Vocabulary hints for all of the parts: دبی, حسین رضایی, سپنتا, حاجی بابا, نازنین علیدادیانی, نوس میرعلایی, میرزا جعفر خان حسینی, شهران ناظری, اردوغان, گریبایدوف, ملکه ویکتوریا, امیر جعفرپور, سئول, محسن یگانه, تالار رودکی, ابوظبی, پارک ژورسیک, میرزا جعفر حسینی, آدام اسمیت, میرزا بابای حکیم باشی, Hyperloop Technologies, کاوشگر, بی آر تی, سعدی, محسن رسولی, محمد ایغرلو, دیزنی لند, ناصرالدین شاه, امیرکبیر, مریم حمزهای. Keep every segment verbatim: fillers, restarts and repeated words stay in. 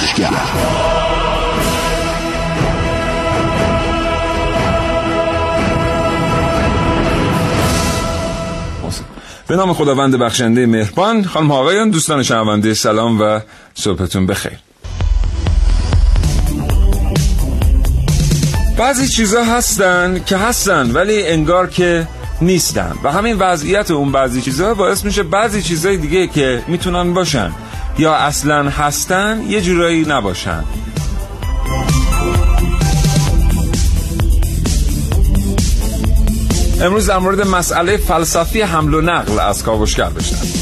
کاوشگر. به نام خداوند بخشنده مهربان. خانم آقایان، دوستان شنونده، سلام و صبحتون بخیر. بعضی چیزا هستن که هستن ولی انگار که نیستن، و همین وضعیت اون بعضی چیزا باعث میشه بعضی چیزای دیگه که میتونن باشن یا اصلا هستن یه جورایی نباشن. امروز در مورد مسئله فلسفی حمل و نقل از کاوشگر بشنویم.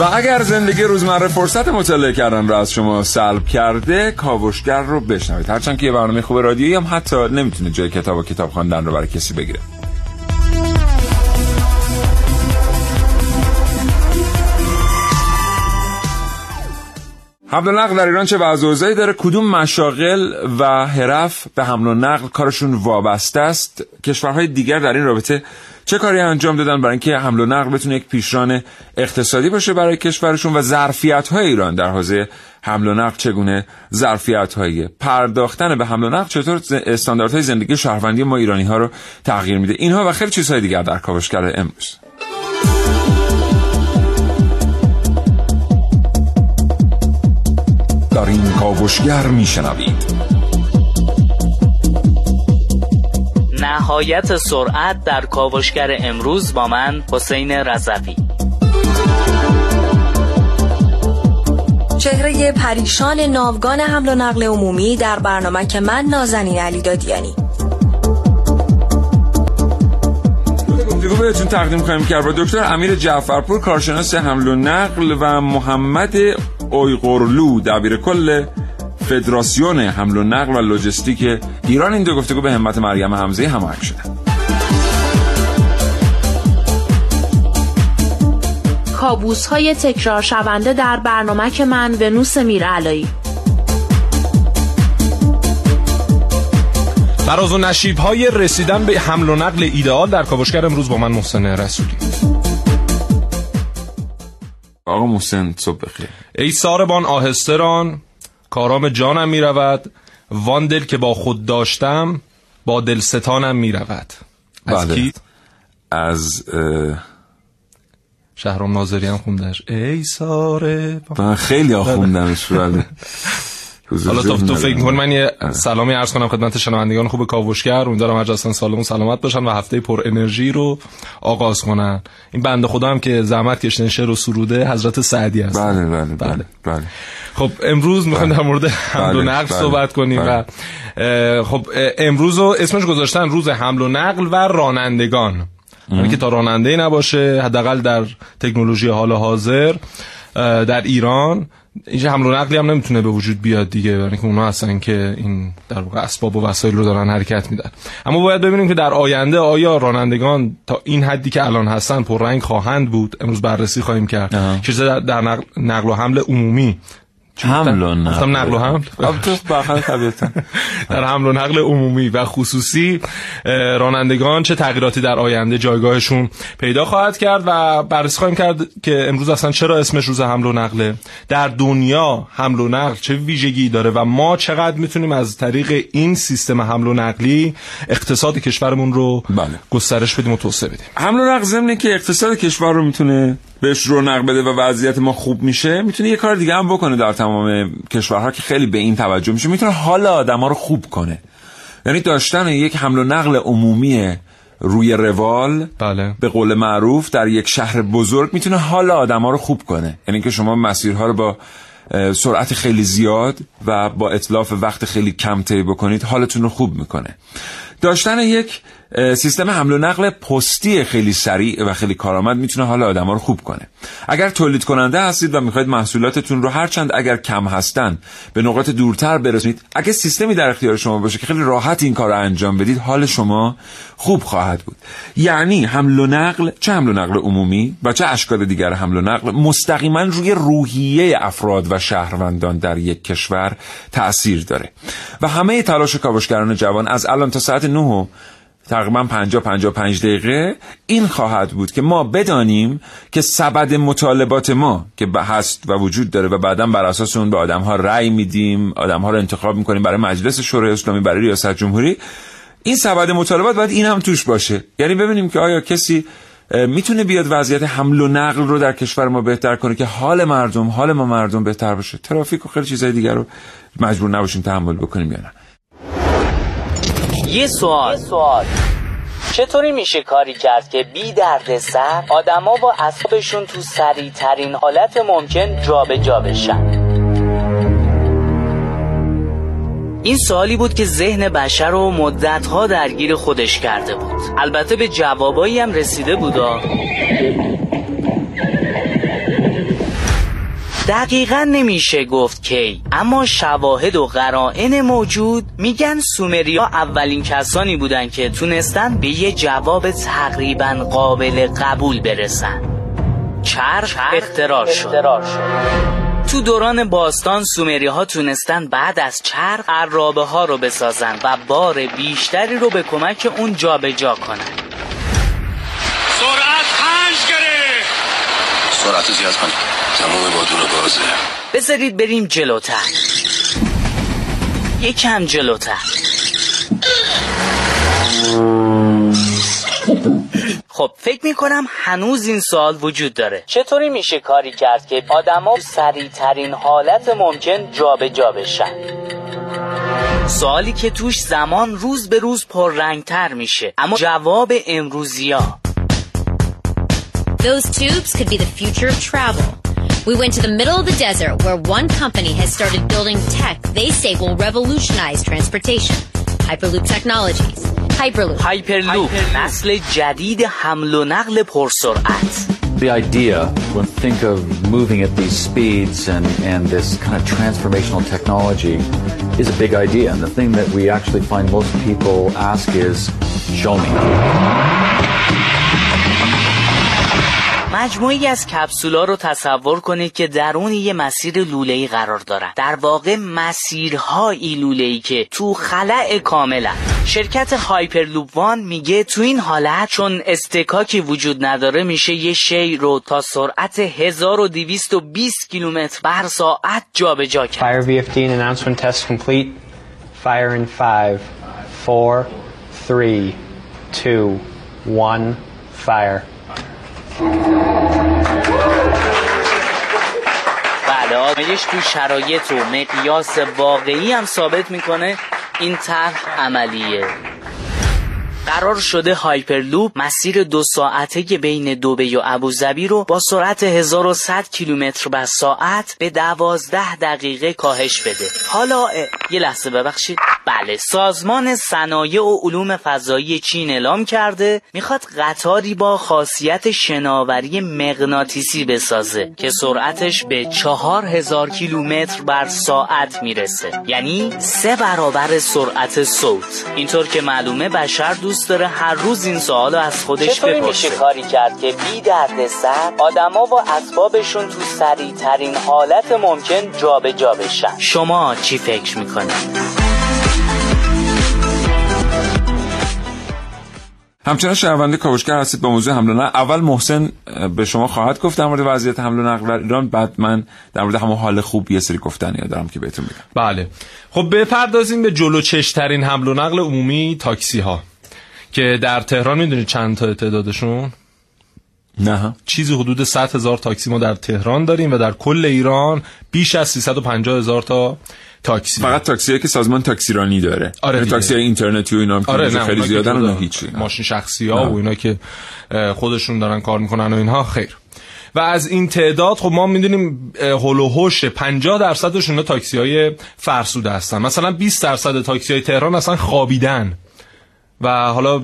و اگر زندگی روزمره فرصت مطالعه کردن را از شما سلب کرده، کاوشگر رو بشنوید، هرچند که یه برنامه خوب رادیویی هم حتی نمیتونه جای کتاب و کتاب خواندن رو برای کسی بگیره. حمل و نقل در ایران چه وضع و اوضاعی داره؟ کدوم مشاغل و حرف به حمل و نقل کارشون وابسته است؟ کشورهای دیگر در این رابطه چه کاری انجام دادن برای اینکه حمل و نقل بتونه یک پیشران اقتصادی باشه برای کشورشون؟ و ظرفیت‌های ایران در حوزه حمل و نقل چگونه ظرفیت‌هایی؟ پرداختن به حمل و نقل چطور استانداردهای زندگی شهروندی ما ایرانی‌ها رو تغییر میده؟ اینها و خیلی چیزهای دیگر در کاوشگر امروز. در این کاوشگر میشنوید: نهایت سرعت در کاوشگر امروز با من حسین رضایی. چهره پریشان ناوگان حمل و نقل عمومی در برنامه که من نازنین علیدادیانی. گفتگو بهتون تقدیم خواهیم کرد با دکتر امیر جعفرپور، کارشناس حمل و نقل، و محمد ایغرلو، دبیر کل فدراسیون حمل و نقل و لوجستیک ایران. این دو گفتگو به همت مریم حمزه‌ای هماهنگ شده. کابوس‌های تکرار شونده در برنامه که من و نوس میرعلایی. فراز و نشیب‌های رسیدن به حمل و نقل ایدئال در کاوشگر امروز با من محسن رسولی. آقا محسن، صبح بخیر. ای ساربان آهسته ران، کارام جانم می رود، وان دل که با خود داشتم با دل ستانم می رود. از بله. کی؟ از اه... شهران ناظری هم خوندش. ای ساره من خیلی ها خوندمش. بله. حالا تا تو فکر می‌کنی من یه سلامی عرض کنم خدمت شنوندگان خوب کاوشگر. امیدوارم هر جاستن سالمون سلامت باشن و هفته پر انرژی رو آغاز کنن. این بنده خدا هم که زحمت کشیدن شعر و سروده حضرت سعدی هست. بله بله بله, بله. بله. خب امروز می‌خوام در مورد حمل و نقل صحبت کنیم. بله. و خب امروز رو اسمش گذاشتن روز حمل و نقل و رانندگان. یعنی که تا راننده نباشه، حداقل در تکنولوژی حال حاضر در ایران اینجا حمل و نقلی هم نمیتونه به وجود بیاد دیگه، یعنی که اونا هستن که این در واقع اسباب و وسایل رو دارن حرکت میدن. اما باید ببینیم که در آینده آیا رانندگان تا این حدی که الان هستن پررنگ خواهند بود؟ امروز بررسی خواهیم کرد چیز در, در نقل, نقل و حمل عمومی حمل و نقل نقل و حمل در حمل و نقل عمومی و خصوصی رانندگان چه تغییراتی در آینده جایگاهشون پیدا خواهد کرد و بررسی خواهیم کرد که امروز اصلا چرا اسمش روز حمل و نقله، در دنیا حمل و نقل چه ویژگی داره و ما چقدر میتونیم از طریق این سیستم حمل و نقلی اقتصاد کشورمون رو بله. گسترش بدیم و توسعه بدیم. حمل و نقل ضمن که اقتصاد کشور رو میتونه بهش رونق بده و وضعیت ما خوب میشه، میتونه یه کار دیگه هم بکنه. در تمام کشورها که خیلی به این توجه میشه، میتونه حال آدما رو خوب کنه. یعنی داشتن یک حمل و نقل عمومی روی روال بله. به قول معروف در یک شهر بزرگ میتونه حال آدما رو خوب کنه. یعنی که شما مسیرها رو با سرعت خیلی زیاد و با اتلاف وقت خیلی کم طی بکنید، حالتون رو خوب میکنه. داشتن یک سیستم حمل و نقل پستی خیلی سریع و خیلی کارآمد میتونه حال آدما رو خوب کنه. اگر تولید کننده هستید و میخواید محصولاتتون رو هرچند اگر کم هستن به نقاط دورتر برسونید، اگه سیستمی در اختیار شما باشه که خیلی راحت این کار رو انجام بدید، حال شما خوب خواهد بود. یعنی حمل و نقل، چه حمل و نقل عمومی و چه اشکال دیگر حمل و نقل، مستقیما روی روحیه افراد و شهروندان در یک کشور تأثیر داره. و همه تلاش کاوشگران جوان از الان تا ساعت نه تقریبا پنجاه پنجاه و پنج دقیقه این خواهد بود که ما بدانیم که سبد مطالبات ما که هست و وجود داره و بعداً بر اساس اون به آدم‌ها رأی میدیم، آدم‌ها رو انتخاب می‌کنیم برای مجلس شورای اسلامی، برای ریاست جمهوری. این سبد مطالبات باید این هم توش باشه. یعنی ببینیم که آیا کسی میتونه بیاد وضعیت حمل و نقل رو در کشور ما بهتر کنه که حال مردم، حال ما مردم بهتر باشه، ترافیک و خیلی چیزای دیگر رو مجبور نباشیم تحمل بکنیم یا نه. یه سوال. یه سوال چطوری میشه کاری کرد که بی درد سر آدما با اعصابشون تو سریع ترین حالت ممکن جابجا بشن؟ این سوالی بود که ذهن بشر رو مدت‌ها درگیر خودش کرده بود. البته به جوابایی هم رسیده بودا، دقیقا نمیشه گفت کی، اما شواهد و قرائن موجود میگن سومری‌ها اولین کسانی بودن که تونستن به یه جواب تقریبا قابل قبول برسن. چرخ اختراع شد. تو دوران باستان سومری‌ها تونستن بعد از چرخ عرابه ها رو بسازن و بار بیشتری رو به کمک اون جابجا کنن. سرعت پنج گره. سرعت زیاد کنید. تمام بادون رو بازه. بذارید بریم جلوتر، یکم جلوتر. خب فکر میکنم هنوز این سوال وجود داره. چطوری میشه کاری کرد که آدما سریع ترین حالت ممکن جابجا بشن؟ سوالی که توش زمان روز به روز پررنگتر میشه، اما جواب امروزیا. Those tubes could be the future of travel. We went to the middle of the desert where one company has started building tech they say will revolutionize transportation. Hyperloop Technologies. Hyperloop. Hyperloop. نسل جدید حمل و نقل پرسرعت. The idea, when you think of moving at these speeds and, and this kind of transformational technology, is a big idea. And the thing that we actually find most people ask is, show me. مجموعی از کپسولا رو تصور کنید که درون یه مسیر لوله‌ای قرار دارن. در واقع مسیرهای لوله‌ای که تو خلأ کاملا. شرکت هایپرلوپ وان میگه تو این حالت چون استکاکی وجود نداره میشه یه شی رو تا سرعت هزار و دویست و بیست کیلومتر بر ساعت جابجا کرد. Fire وی اف ده announcement test complete. Fire in five, four, three, two, one, fire. بله، آزمایش تو شرایط و مقیاس واقعی هم ثابت میکنه این طرح عملیه. قرار شده هایپرلوپ مسیر دو ساعته بین دبی و ابوظبی رو با سرعت هزار و صد کیلومتر بر ساعت به دوازده دقیقه کاهش بده. حالا یه لحظه ببخشید. بله، سازمان صنایع و علوم فضایی چین اعلام کرده میخواد قطاری با خاصیت شناوری مغناطیسی بسازه که سرعتش به چهار هزار کیلومتر بر ساعت میرسه، یعنی سه برابر سرعت صوت. اینطور که معلومه بشر دوست داره هر روز این سوالو از خودش بپرسه. چطوری میشه کاری کرد که بی دردسر آدما با اسبابشون تو سریع ترین حالت ممکن جابجا بشن؟ شما چی فکر میکنید؟ همچنان شنونده کاوشگر هستید با موضوع حمل و نقل. اول محسن به شما خواهد گفت در مورد وضعیت حمل و نقل در ایران، بعد من در مورد همون حال خوب یه سری گفتنی دارم که بهتون میگم. بله، خب بپردازیم به جلوچشترین حمل و نقل عمومی، تاکسی ها که در تهران میدونید چند تا تعدادشون؟ نه، چیزی حدود صد هزار تاکسی ما در تهران داریم و در کل ایران بیش از سیصد و پنجاه هزار تا تاکسی. فقط تاکسیه که سازمان تاکسیرانی داره. آره، تاکسیای اینترنتی و اینا آره، خیلی زیادن و هیچ ماشین شخصی ها و اینا که خودشون دارن کار میکنن و اینها خیر. و از این تعداد خب ما میدونیم هول و هوش پنجاه درصدشون تاکسیای فرسوده هستن. مثلا بیست درصد تاکسیای تهران اصلا خوابیدن و حالا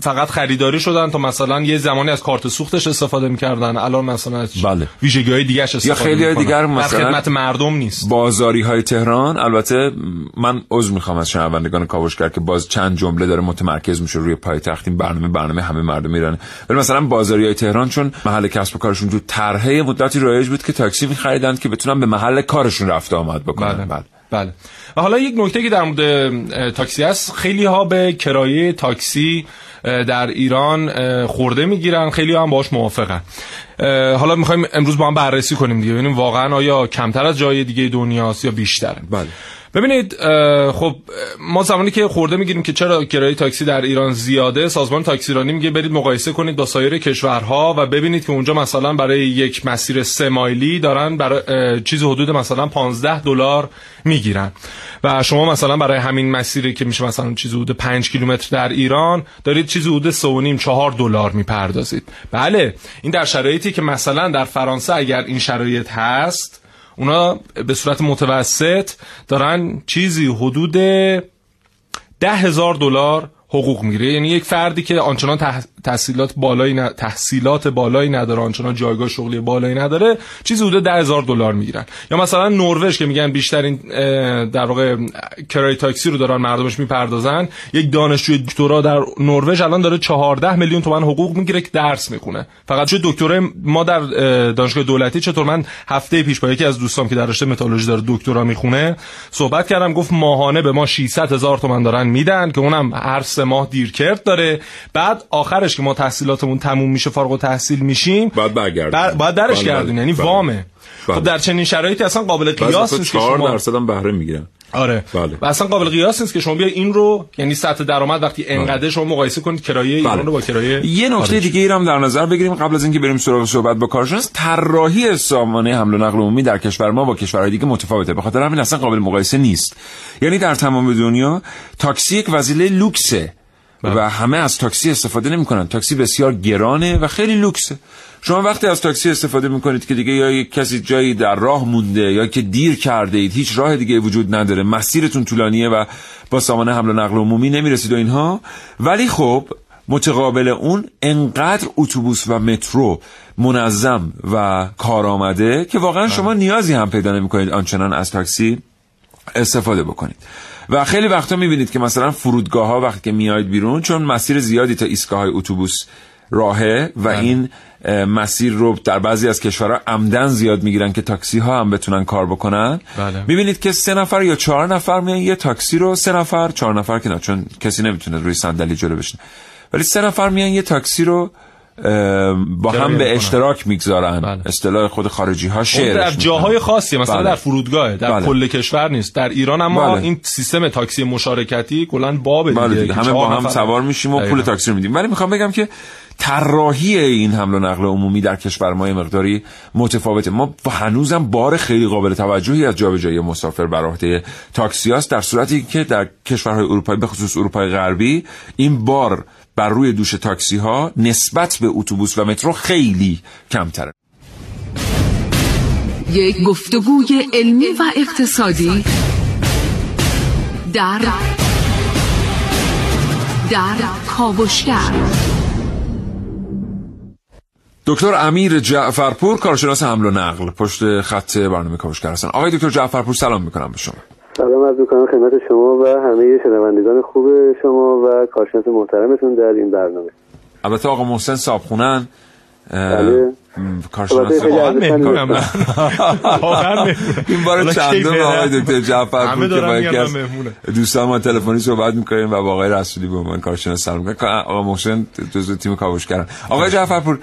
فقط خریداری شدن تا مثلا یه زمانی از کارت سوختش استفاده می‌کردن، الان مثلا از بله. ویژگی‌های دیگه‌اش استفاده می‌کنن. یا خیلی دیگر مثلا خدمت مردم نیست. بازاری‌های تهران، البته من عذر می‌خوام از شنوندگان کاوشگر که باز چند جمله داره متمرکز میشه روی پایتخت، این برنامه برنامه همه مردم ایران. ولی مثلا بازاری‌های تهران چون محل کسب و کارشون تو طرحه مدتی رایج بود که تاکسی می‌خریدن که بتونن به محل کارشون رفت آمد بکنن. بله. بله. بله. و حالا یک نکته که در مورد تاکسی هست، خیلی ها به کرایه تاکسی در ایران خورده میگیرن، خیلی ها هم باهاش موافقن. حالا میخوایم امروز با هم بررسی کنیم دیگه، ببینیم واقعا آیا کمتر از جای دیگه دنیاست یا بیشتره. بله. ببینید خب ما زمانی که خورده میگیریم که چرا کرایه تاکسی در ایران زیاده، سازمان تاکسیرانی میگه برید مقایسه کنید با سایر کشورها و ببینید که اونجا مثلا برای یک مسیر سه مایلی دارن برای چیز حدود مثلا پانزده دلار میگیرن و شما مثلا برای همین مسیری که میشه مثلا چیز حدود پنج کیلومتر در ایران دارید چیز حدود سه و نیم چهار دلار میپردازید. بله، این در شرایطی که مثلا در فرانسه اگر این شرایط هست، اونا به صورت متوسط دارن چیزی حدود ده هزار دلار حقوق میگیره. یعنی یک فردی که آنچنان تح... تحصیلات بالایی ن... تحصیلات بالایی نداره، آنچنان جایگاه شغلی بالایی نداره، چیزی حدود ده هزار دلار میگیرن. یا مثلا نروژ که میگن بیشترین در واقع کرایه تاکسی رو دارن مردمش میپردازن، یک دانشجوی دکترا در نروژ الان داره چهارده میلیون تومان حقوق میگیره که درس میخونه. فقط چه دکترای ما در دانشگاه دولتی، چطور من هفته پیش با یکی از دوستام که در رشته متالورژی داره دکترا میخونه صحبت کردم، گفت ماهانه به ما ششصد هزار تومان دارن میدن که اونم هر سه ماه دیرکرد داره. بعد آخرش که ما تحصیلاتمون تموم میشه، فارغ التحصیل میشیم، بعد برگردیم، بعد درش گردین، یعنی وامه. خب در چنین شرایطی اصلا قابل قیاس نیست که شما چهار درصد هم بهره میگیرن. آره. بله. و اصلا قابل قیاس نیست که شما بیا این رو، یعنی سطح درآمد وقتی انقدر شما مقایسه کنید کرایه ایران بله. رو با کرایه. یه نکته دیگه ای هم در نظر بگیریم قبل از اینکه بریم سراغ صحبت با کارشناس، طراحی سامانه حمل و نقل عمومی در کشور ما با کشورهای دیگه متفاوته، به خاطر همین اصلا قابل مقایسه نیست. یعنی در تمام دنیا تاکسی یک وسیله لوکسه بله. و همه از تاکسی استفاده نمی‌کنن. تاکسی بسیار گرانه و خیلی لوکسه. شما وقتی از تاکسی استفاده میکنید که دیگه یا یک کسی جایی در راه مونده یا که دیر کرده اید، هیچ راه دیگه وجود نداره، مسیرتون طولانیه و با سامانه حمل و نقل عمومی نمیرسید و اینها، ولی خب متقابل اون انقدر اتوبوس و مترو منظم و کارآمده که واقعا شما نیازی هم پیدا نمیکنید آنچنان از تاکسی استفاده بکنید. و خیلی وقتا میبینید که مثلا فرودگاه‌ها وقتی که میاید بیرون، چون مسیر زیادی تا ایستگاه‌های اتوبوس راهه و این مسیر رو در بعضی از کشورها عمدن زیاد میگیرن که تاکسی ها هم بتونن کار بکنن. بله. میبینید که سه نفر یا چهار نفر میان یه تاکسی رو، سه نفر، چهار نفر که نه چون کسی نمیتونه روی صندلی جلو بشینه، ولی سه نفر میان یه تاکسی رو با هم به اشتراک میگذارن. بله. اصطلاح خود خارجی ها شعرش در جاهای خاصیه، مثلا بله. در فرودگاه، در بله. کل کشور نیست. در ایران اما بله. این سیستم تاکسی مشارکتی کلا باب دیگه، بله دیگه. همه با هم سوار میشیم و پول تاکسی رو میدیم. ولی میخوام بگم که طراحی این حمل و نقل عمومی در کشور ما مقداری متفاوته. ما هنوزم بار خیلی قابل توجهی از جابجایی مسافر بر عهده تاکسیاست، در صورتی که در کشورهای اروپایی، به خصوص اروپای غربی، این بار بر روی دوش تاکسی ها نسبت به اتوبوس و مترو خیلی کمتره. یک گفتگوی علمی و اقتصادی در در کاوشگر. دکتر امیر جعفرپور، کارشناس حمل و نقل، پشت خط برنامه کاوشگر هستن. آقای دکتر جعفرپور سلام میکنم به شما. سلام عرض میکنم خدمت شما و همه شنوندگان خوب شما و کارشناس محترمتون در این برنامه. البته آقا محسن صابخونن کارشناس ما میکنم. این بار چندم آقای دکتر جعفرپور که باید که دوستان ما تلفنی صحبت میکنیم و با آقای رسولی به عنوان کارشناس سلام میکنم. آقا محسن جزو تیم کاوشگرن. آقای جعفرپور،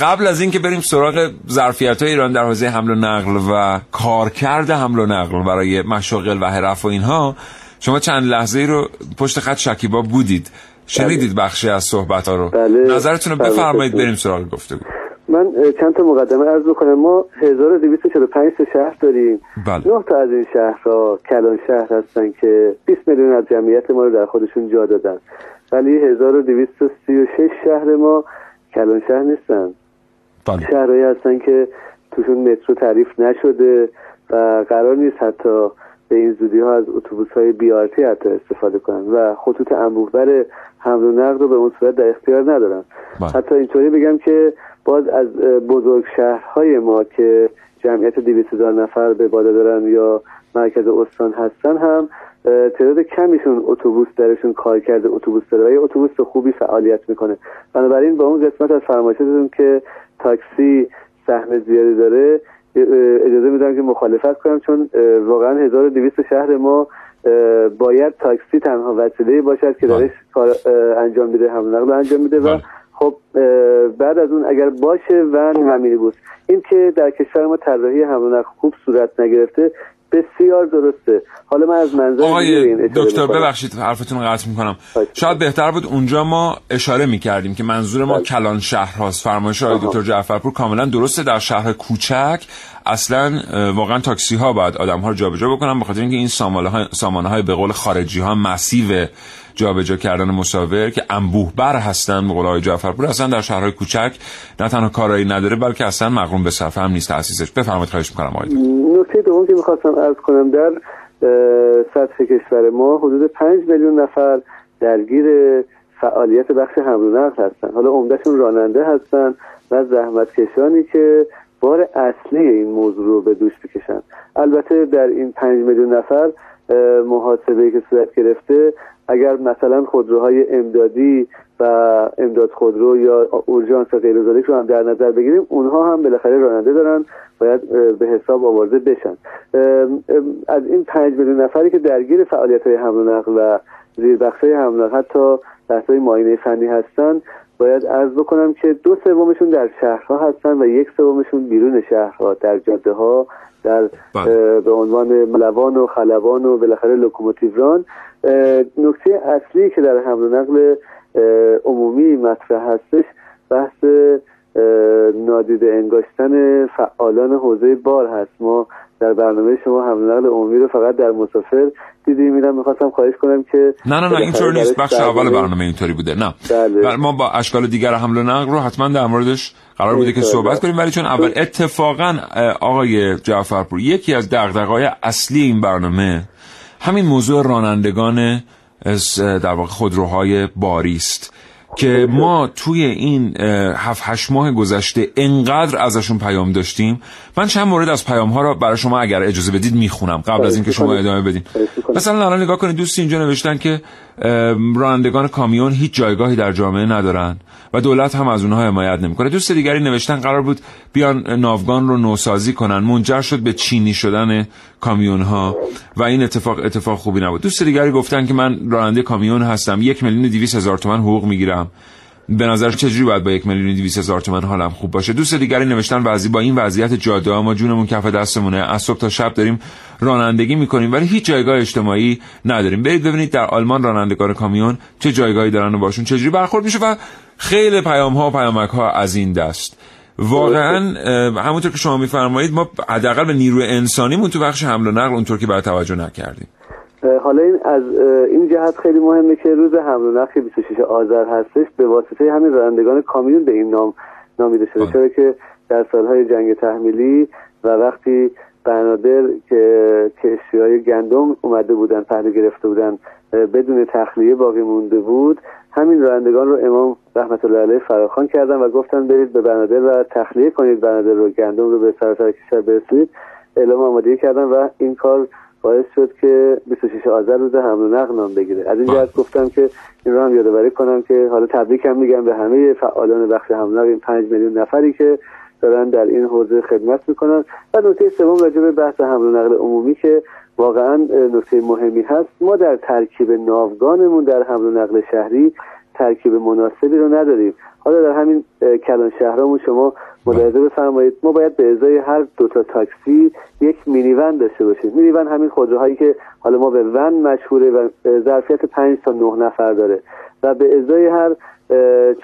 قبل از این که بریم سراغ ظرفیت‌های ایران در حوزه حمل و نقل و کارکرد حمل و نقل برای مشاغل و حرف و اینها، شما چند لحظه‌ای رو پشت خط شکیبا بودید، شنیدید بخشی از صحبت‌ها رو. بله. نظرتون رو بفرمایید، بریم سراغ گفتگو. من چند تا مقدمه عرض بکنم. ما هزار و دویست و چهل و پنج تا شهر داریم. بله. نه تا از این شهرها کلان شهر هستن که بیست میلیون از جمعیت ما رو در خودشون جا دادن، ولی هزار و دویست و سی و شش شهر ما کلان شهر نیستن. بله. شهرهایی هستن که توشون مترو تعریف نشده و قرار نیست حتی به این زودی ها از اتوبوس های بی آر تی حتی استفاده کنن و خطوط انبوهبر حمل و نقل رو به اون صورت در اختیار ندارن. بله. حتی اینطوری بگم که باز از بزرگ شهرهای ما که جمعیت دویست هزار نفر به بالا دارن یا مرکز استان هستن، هم تعداد کمیشون اتوبوس درشون کار کرده اتوبوس داره و یه اتوبوس خوبی فعالیت میکنه. بنابراین با اون قسمت از فرمایشتون که تاکسی سهم زیادی داره، اجازه میدم که مخالفت کنم، چون واقعا هزار و دویست شهر ما باید تاکسی تنها وسیله باشد که درش کار انجام میده، هم نقل انجام میده و خب بعد از اون اگر باشه و همینی بود. این که در کشور ما طراحی حمل و نقل خوب صورت نگرفته بسیار درسته. حالا من از منظر آقای دکتر ببخشید حرفتون رو قطع میکنم، شاید بهتر بود اونجا ما اشاره میکردیم که منظور ما کلان شهر هاست. فرمایش آقای دکتر جعفرپور کاملا درسته، در شهر کوچک اصلا واقعا تاکسی ها باید آدم ها رو جابجا بکنن، بخاطر اینکه این سامانه های سامانه های به قول خارجی ها مسیو جابجا کردن مسافر که انبوه بر هستن به قول آقای جعفرپور، اصلا در شهرهای کوچک نه تنها کارایی نداره بلکه اصلا مقرون به صرفه هم نیست تأسیسش. بفرمایید، خواهش می‌کنم آقای دکتر. نکته دوم که می‌خواستم عرض کنم، در سطح کشور ما حدود پنج میلیون نفر درگیر فعالیت بخش حمل و نقل هستن. حالا عمدهشون راننده هستن و زحمتکشانی که بار اصلی این موضوع رو به دوش بکشن. البته در این پنج میلیون نفر محاسبه‌ای که صورت گرفته، اگر مثلا خودروهای امدادی و امداد خودرو یا اورژانس و غیر ذالک رو هم در نظر بگیریم، اونها هم بالاخره راننده دارن، باید به حساب آورده بشن. از این پنج میلیون نفری که درگیر فعالیت‌های حمل و نقل و زیربخش‌های حمل و نقل حتی بحث‌های معاینه فنی هستن، باید عرض بکنم که دو سومشون در شهرها هستن و یک سومشون بیرون شهرها، در جاده‌ها، در به عنوان ملوان و خلبان و بالاخره لوکوموتیوران. نکته اصلی که در حمل و نقل عمومی مطرح هستش بحث نادیده انگاشتن فعالان حوزه بار هست. ما در برنامه شما حمل و نقل عمومی رو فقط در مسافر دیدیم. میرم میخواستم خواهش کنم که نه نه نه اینطور نیست، بخش اول برنامه اینطوری بوده. نه بله. ما با اشکال دیگر حمل و نقل رو حتما در موردش قرار بوده که صحبت کنیم، ولی چون اول اتفاقا آقای جعفرپور یکی از دغدغه‌های اصلی این برنامه همین موضوع رانندگان در واقع خودروهای باری است که ما توی این هفت هشت ماه گذشته انقدر ازشون پیام داشتیم. من چند مورد از پیام‌ها را برای شما اگر اجازه بدید میخونم قبل از اینکه شما ادامه بدین. مثلا الان نگاه کنید، دوستی اینجا نوشتن که رانندگان کامیون هیچ جایگاهی در جامعه ندارن و دولت هم از اونها حمایت نمیکنه. دوست دیگری نوشتن قرار بود بیان ناوگان رو نوسازی کنن، منجر شد به چینی شدن کامیون ها و این اتفاق اتفاق خوبی نبود. دوست دیگری گفتن که من راننده کامیون هستم، یک میلیون و دویست هزار تومان حقوق میگیرم، به نظر چجوری باید با یک میلیون و دویست هزار تومان حالم خوب باشه. دوست دیگری نوشتن وضعی با این وضعیت جاده ها ما جونمون کف دستمونه، از صبح تا شب داریم رانندگی میکنیم ولی هیچ جایگاه اجتماعی نداریم. برید ببینید در آلمان رانندگان کامیون چه جایگاهی دارن و باشون چجوری برخورد میشه و خیلی پیام ها و پیامک ها از این دست. واقعا همونطور که شما میفرمایید ما حداقل به نیروی انسانیمون تو بخش حمل و نقل اونطور که باید توجه نکردیم. حالا این از این جهت خیلی مهمه که روز حمل و نقل بیست و شش آذر هستش، به واسطه همین رانندگان کامیون به این نام نامیده شده، چرا که در سالهای جنگ تحمیلی و وقتی بنادر که کشتی‌های گندم اومده بودن پهلو گرفته بودن بدون تخلیه باقی مونده بود، همین رانندگان رو امام رحمت الله علیه فراخوان کردن و گفتن برید به بنادر و تخلیه کنید بنادر رو، گندم رو به سراسر کشور برسونید. اعلام آمادگی کردن و این کار باعث شد که بیست و شش آذر روز حمل و نقل نام بگیره. از این جهت گفتم که این رو هم یادآوری کنم که حالا تبریک هم میگم به همه فعالان بخش حمل و نقل، این پنج میلیون نفری که دارن در این حوزه خدمت میکنن. و نکته سوم راجع به بحث حمل و نقل عمومی که واقعا نکته مهمی هست، ما در ترکیب ناوگانمون در حمل و نقل شهری ترکیب مناسبی رو نداریم. حالا در همین کلان شهرامون شما ملاحظه بفرمایید، ما باید به ازای هر دو تا تاکسی یک مینیون داشته باشیم. مینیون همین خودروهایی که حالا ما به ون مشهوره و ظرفیت پنج تا نه نفر داره، و به ازای هر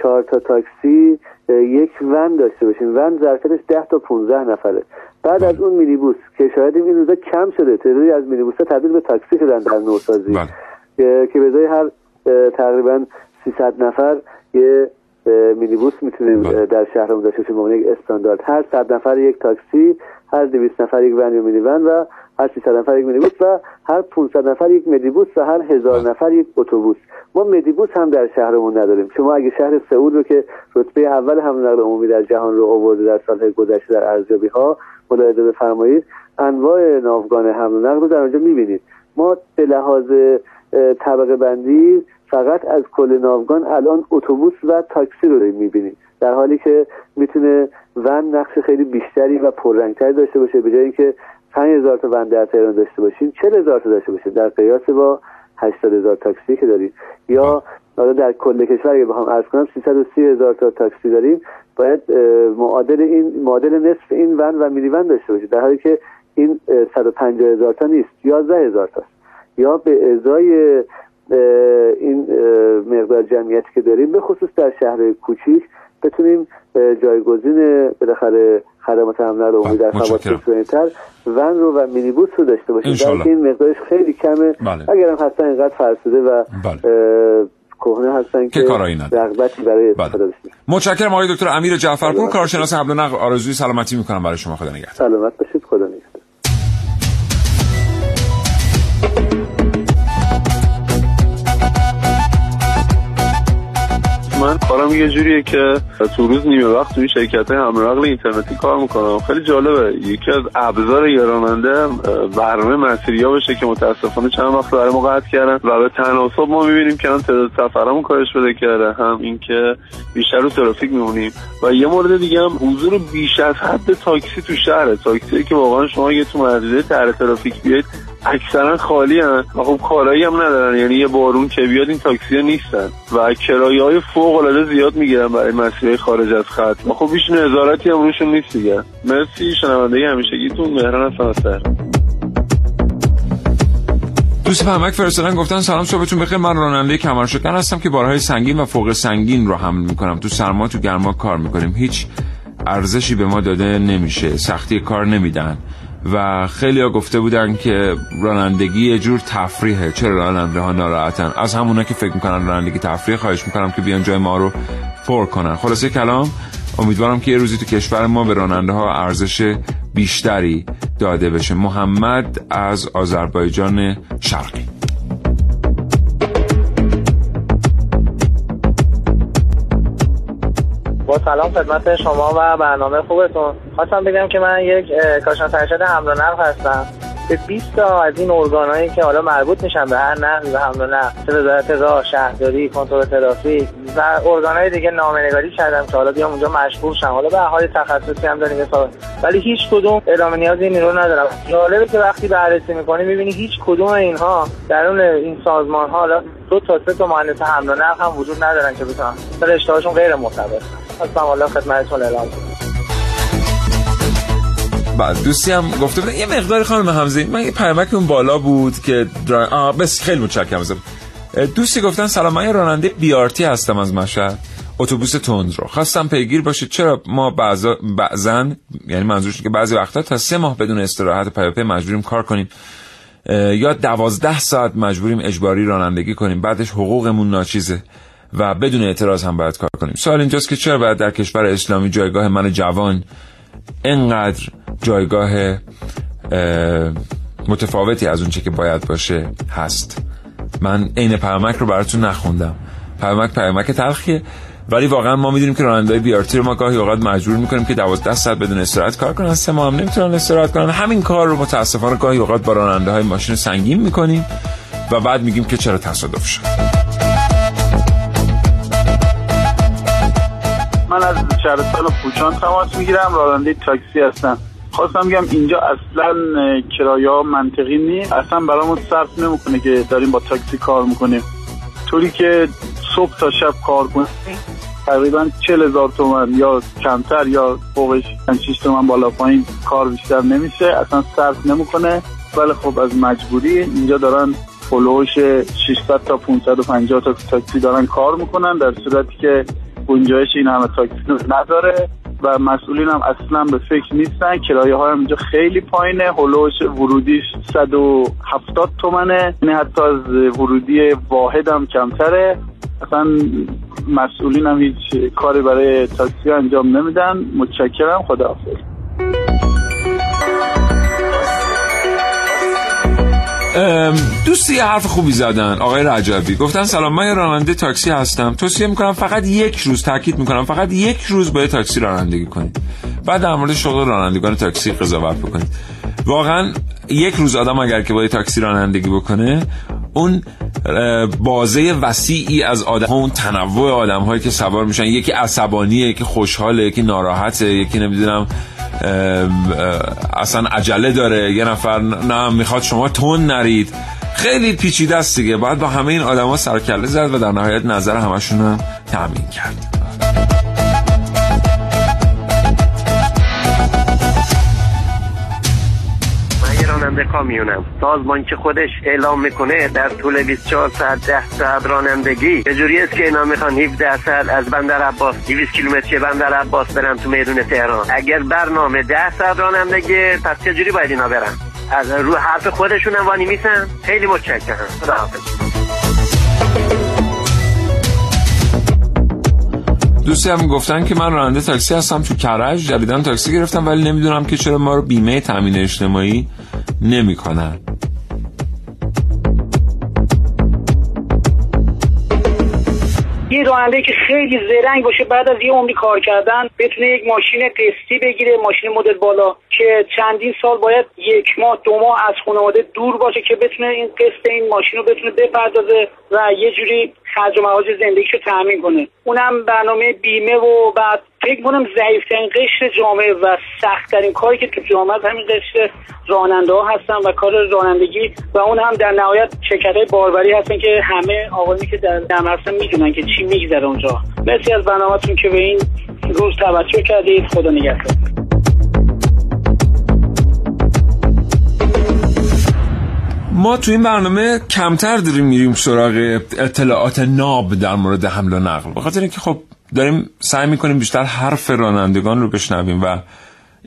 چهار تا تاکسی یک ون داشته باشیم. ون ظرفیتش ده تا پانزده نفره. بعد از اون مینیبوس که شاید این روزا کم شده، تعدادی از مینیبوس‌ها تبدیل به تاکسی شدن در نوسازی، که به ازای هر تقریبا سیصد نفر یه مینیبوس میتونیم در شهرمون داشته باشیم به یک استاندارد. هر صد نفر یک تاکسی، هر دویست نفر یک ون یا مینیون، و هر سیصد نفر یک مینیبوس، و هر پانصد نفر یک مدیبوس، و هر هزار نفر یک اتوبوس. ما مدیبوس هم در شهرمون نداریم. شما اگه شهر سئول رو که رتبه اول حمل و نقل عمومی در جهان رو آورده در سالهای گذشته در ارزیابی‌ها ملاحظه بفرمایید، انواع ناوگان حمل و نقل رو در اونجا می‌بینید. ما به لحاظ طبقه بندی فقط از کل ناوگان الان اتوبوس و تاکسی رو میبینید. در حالی که میتونه ون نقش خیلی بیشتری و پررنگتری داشته باشه. به جای اینکه پنج هزار تا ون در تهران داشته باشین چهل هزار تا داشته باشین در قیاس با هشتاد هزار تاکسی که داریم. یا حالا در کل کشور اگه بخوام عرض کنم سیصد و سی هزار تا تاکسی داریم، باید معادل این معادل نصف این ون و میلی ون داشته باشه، در حالی که این صد و پنجاه هزار تا نیست، یازده هزار تا است. یا به ازای این مقدار جمعیتی که داریم به خصوص در شهر کوچیک بتونیم جایگزین بالاخره خدمات حمل و عمومی در خواص سوئنتر ون رو و مینی بوس رو داشته باشیم. در این مقدارش خیلی کمه. بله. اگرم هستن اینقدر فرسوده و بله. کهنه هستن که رغبتی برای استفاده بشه. متشکرم آقای دکتر امیر جعفرپور، کارشناس حمل و نقل. آرزوی سلامتی میکنم برای شما. خدا نگهدار. سلامت باشید. خدا نگهدار. من کارم یه جوریه که تو روز نیمه وقت توی شرکت‌های حمل و نقل اینترنتی کار میکنم. خیلی جالبه، یکی از ابزار راننده برنامه مسیریا بشه که متاسفانه چند وقت برای ما قطع کردن و به تناسب ما میبینیم که هم تعداد سفرامون کاهش پیدا کرده، هم اینکه بیشتر رو ترافیک میمونیم. و یه مورد دیگه هم حضور بیش از حد تاکسی تو شهر، تاکسی که واقعا شما یه تو محدوده تر ترافیک بیاید اکثرا خالی هستن و خب کارایی هم ندارن، یعنی یه بارون که بیاد این تاکسی‌ها نیستن و کرایه‌های فوق‌العاده زیاد میگیرن برای مسیرهای خارج از خط و خب هیچ نظارتی هم روشون نیست دیگه. مرسی، شنونده‌ی همیشگیتون مهران هستم از تهران. دوست پمک فرستادن، گفتن سلام صبحتون بخیر، من راننده کمرشکن هستم که بارهای سنگین و فوق سنگین رو حمل می‌کنم. تو سرما تو گرما کار می‌کنیم، هیچ ارزشی به ما داده نمیشه، سختی کار نمیدن و خیلی ها گفته بودن که رانندگی یه جور تفریحه، چرا راننده ها ناراحتن؟ از همونا که فکر میکنن رانندگی تفریح خواهش میکنم که بیان جای ما رو پر کنن. خلاصه کلام امیدوارم که یه روزی تو کشور ما به راننده ها ارزش بیشتری داده بشه. محمد از آذربایجان شرقی. با سلام خدمت شما و برنامه خوبتون. خواستم بگم که من یک کارشناس ارشد حمل و نقل هستم. به بیست تا از این ارگانایی که حالا مربوط میشن به هر نقل و حمل و نقل، وزارت راه، شهرداری، کنترل ترافیک و ارگانای دیگه نامه‌نگاری کردم که حالا بیام اونجا مشغول شم. حالا به حال تخصصی هم داریم مثلا، ولی هیچ کدوم اعلام نیازی نیرو ندارم. جالبه که وقتی بررسی می‌کنی می‌بینی هیچ کدوم اینها درون این سازمان‌ها حالا دو تا سه تا مهندس حمل و نقل هم وجود ندارن که بتونن رشته‌هاشون غیر معتبره. السلام علیکم خدمتتون اعلام. بعد دوستی هم گفته بود یه مقدار خانم حمزه، من یه پیامک اون بالا بود که دران... آ بس خیلی متشکرم. دوستی گفتن سلام، من راننده بی آر تی هستم از مشهد، اتوبوس تندرو. خواستم پیگیر باشید چرا ما بعضا بعضن، یعنی منظورش که بعضی وقتا تا سه ماه بدون استراحت و پیاپی مجبوریم کار کنیم یا دوازده ساعت مجبوریم اجباری رانندگی کنیم، بعدش حقوقمون ناچیزه و بدون اعتراض هم باید کار کنیم. سوال اینجاست که چرا باید در کشور اسلامی جایگاه من جوان اینقدر جایگاه متفاوتی از اون چه که باید باشه هست؟ من عین پیامک رو براتون نخوندم، پیامک پیامک تلخیه، ولی واقعا ما میدونیم که راننده‌های بی آر تی رو ما گاهی اوقات مجبور میکنیم که دوازده ساعت بدون استراحت کار کنن، سه ماه هم نمیتونن استراحت کنن. همین کار رو متاسفانه گاهی اوقات با راننده‌های ماشین سنگین میکنیم و بعد میگیم که چرا تصادف شد. من از شهرستان پوچان تماس میگیرم، راننده تاکسی هستم. خواستم بگم اینجا اصلا کرایه‌ها منطقی نیست، اصلا برامون صرف نمیکنه که داریم با تاکسی کار میکنیم، طوری که صبح تا شب کار کنیم تقریبا چهل هزار تومان یا کمتر یا فوقش پنج شش تومان بالا پایین کار بیشتر نمیشه، اصلا صرف نمیکنه. ولی خب از مجبوری اینجا دارن فلوش ششصد تا پانصد و پنجاه تا تاکسی دارن کار میکنن، در صورتی که گنجایش این همه تاکسی نداره و مسئولین هم اصلا به فکر نیستن. کرایه های هم اینجا خیلی پایینه، هلوش ورودیش صد و هفتاد تومنه، یعنی حتی از ورودی واحد هم کمتره. اصلا مسئولین هم هیچ کاری برای تاکسی انجام نمیدن. متشکرم، خداحافظ. دوستی یه حرف خوبی زدن، آقای رجبی گفتن سلام، من راننده تاکسی هستم، توصیه میکنم فقط یک روز، تاکید میکنم فقط یک روز باید تاکسی رانندگی کنید، بعد در مورد شغل رانندگان تاکسی قضاوت بکنید. واقعا یک روز آدم اگر که با تاکسی رانندگی بکنه، اون بازه وسیعی از آدم‌ها، اون تنوع آدم‌هایی که سوار میشن، یکی عصبانیه، یکی خوشحاله، یکی ناراحته، یکی نمیدونم اصلا عجله داره، یه نفر نه میخواد شما تون نرید، خیلی پیچیده است دیگه. بعد با همه این آدم‌ها سر و کله زد و در نهایت نظر همشون رو تامین کرد. راننده کامیونم، سازمان که خودش اعلام میکنه در طول بیست و چهار ساعت ده ساعت رانندگی، چه جوری است که اینا میخوان هفده ساعت از بندر عباس دویست کیلومتری بندر عباس برن تو میدون تهران؟ اگر برنامه ده ساعت رانندگی، پس چه جوری باید اینا برن؟ از رو حرف خودشون هم وانی میسن. خیلی متشکرم، خداحافظ. دوستی هم گفتن که من راننده تاکسی هستم، تو کرج جدیدن تاکسی گرفتم، ولی نمیدونم که چرا ما رو بیمه تامین اجتماعی نمی کنن. یه راننده که خیلی زرنگ باشه، بعد از یه عمری کار کردن بتونه یک ماشین قسطی بگیره، ماشین مدل بالا که چندین سال باید یک ماه دو ماه از خانواده دور باشه که بتونه این قسط این ماشین رو بتونه بپردازه و یه جوری خرج و مخارج زندگیشو تامین کنه، اونم برنامه بیمه. و بعد فکر کنم ضعیف‌ترین قشر جامعه و سخت‌ترین کاری که تو جامعه همین قشر راننده‌ها هستن و کار رانندگی، و اون هم در نهایت شرکت‌های باربری هستن که همه آقایونی که در جامعه هستن میدونن که چی میگذره اونجا. مرسی از برنامه‌تون که به این روز توجه کردید. خدا نگهدار. ما تو این برنامه کمتر داریم میریم سراغ اطلاعات ناب در مورد حمل و نقل، به خاطر اینکه خب داریم سعی میکنیم بیشتر حرف رانندگان رو بشنویم و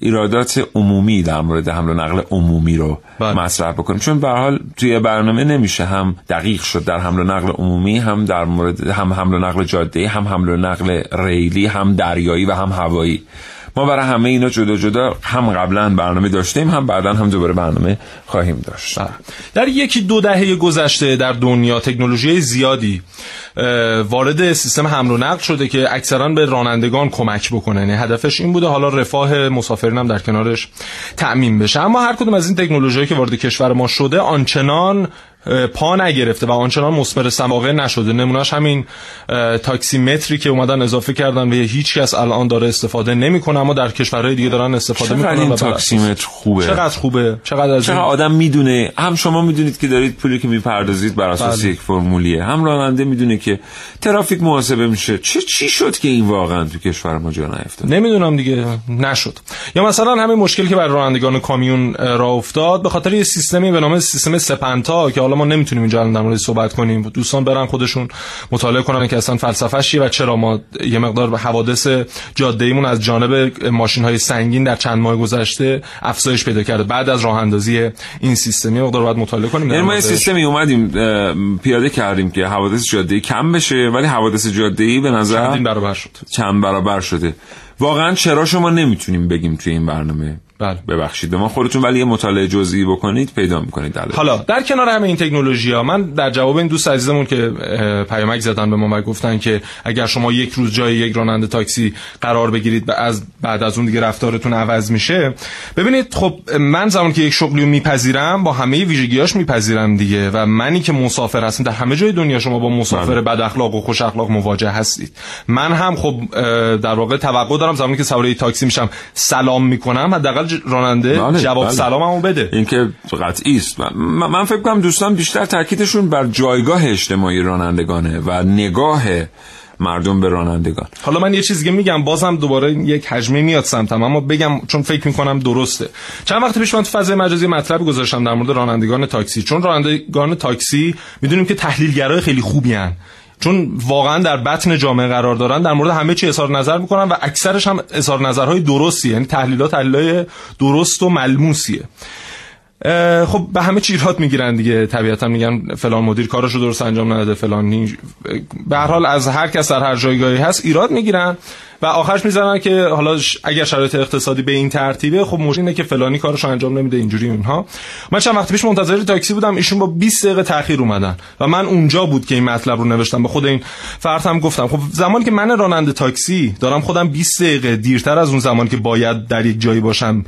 ایرادات عمومی در مورد حمل و نقل عمومی رو بله. مطرح بکنیم، چون به هر حال توی برنامه نمیشه هم دقیق شد در حمل و نقل عمومی، هم در مورد هم حمل و نقل جاده‌ای، هم حمل و نقل ریلی، هم دریایی و هم هوایی. ما برای همه اینا جدا جدا هم قبلا برنامه داشتیم، هم بعداً هم دوباره برنامه خواهیم داشت. در یکی دو دهه گذشته در دنیا تکنولوژی زیادی وارد سیستم حمل و نقل شده که اکثراً به رانندگان کمک بکنه، یعنی هدفش این بوده حالا رفاه مسافرین هم در کنارش تأمین بشه. اما هر کدوم از این تکنولوژی‌هایی که وارد کشور ما شده آنچنان پا نگرفته و آنچنان مثمر ثمره نشده. نمونهش همین تاکسی متری که اومدن اضافه کردن و هیچ کس الان داره استفاده نمیکنه، اما در کشورهای دیگه دارن استفاده میکنن. این تاکسی متر خوبه، چقدر خوبه، چقدر از این آدم میدونه. هم شما میدونید که دارید پولی که میپردازید بر اساس یک فرمولیه، هم راننده میدونه که ترافیک محاسبه میشه. چه چی شد که این واقعا تو کشور ما جا نیفتاد؟ نمیدونم دیگه، نشد. یا مثلا همین مشکلی که بر رانندگان کامیون راه افتاد به خاطر یه سیستمی به نام سیستم سپنتا که ما نمیتونیم اینجا الان در موردش صحبت کنیم، دوستان برن خودشون مطالعه کنن که اصلا فلسفه‌اش چیه و چرا ما یه مقدار به حوادث جاده‌ایمون از جانب ماشین‌های سنگین در چند ماه گذشته افزایش پیدا کرده بعد از راه اندازی این سیستمی. مقدار باید مطالعه کنیم. یعنی ما سیستمی اومدیم پیاده کردیم که حوادث جاده‌ای کم بشه، ولی حوادث جاده‌ای به نظر چند برابر شد. چند برابر شده. واقعاً چرا شما نمیتونیم بگیم توی این برنامه. ببخشید به ما خودتون، ولی یه مطالعه جزئی بکنید پیدا می‌کنید. حالا در کنار همه این تکنولوژی‌ها، من در جواب این دوست عزیزمون که پیامک زدن به ما و گفتن که اگر شما یک روز جای یک راننده تاکسی قرار بگیرید از بعد از اون دیگه رفتارتون عوض میشه، ببینید خب من زمانی که یک شغلیو میپذیرم با همه ویژگی‌هاش میپذیرم دیگه، و منی که مسافر هستم در همه جای دنیا شما با مسافر بد اخلاق و خوش اخلاق مواجه هستید. من هم خب در واقع توقع دارم زمانی که سوار تاکسی میشم سلام می‌کنم حداقل راننده بله، جواب بله. سلاممو بده. این که قطعی است. من, من فکر کنم دوستان بیشتر تاکیدشون بر جایگاه اجتماعی رانندگانه و نگاه مردم به رانندگان. حالا من یه چیزی میگم، بازم دوباره یک هجمه میاد سمتم، اما بگم چون فکر میکنم درسته. چند وقت پیش من تو فضای مجازی مطلب گذاشتم در مورد رانندگان تاکسی، چون رانندگان تاکسی میدونیم که تحلیلگرای خیلی خوبی هن، چون واقعا در بطن جامعه قرار دارن، در مورد همه چی اظهار نظر میکنن و اکثرش هم اظهار نظرهای درستی، یعنی تحلیلات تحلیلای درست و ملموسیه. خب به همه چی ایراد میگیرن دیگه، طبیعتا میگن فلان مدیر کارشو درست انجام نداده، فلان نی... به هر حال از هر کس در هر جایگاهی هست ایراد میگیرن و آخرش میزنن که حالا اگر شرایط اقتصادی به این ترتیبه خب مشکل اینه که فلانی کارشو انجام نمیده اینجوری اونها. من چند وقت پیش منتظر تاکسی بودم، ایشون با بیست دقیقه تاخیر اومدن و من اونجا بود که این مطلب رو نوشتم. به خود این فرد هم گفتم خب زمانی که من راننده تاکسی دارم خودم بیست دقیقه دیرتر از اون زمانی که باید در یک جایی باشم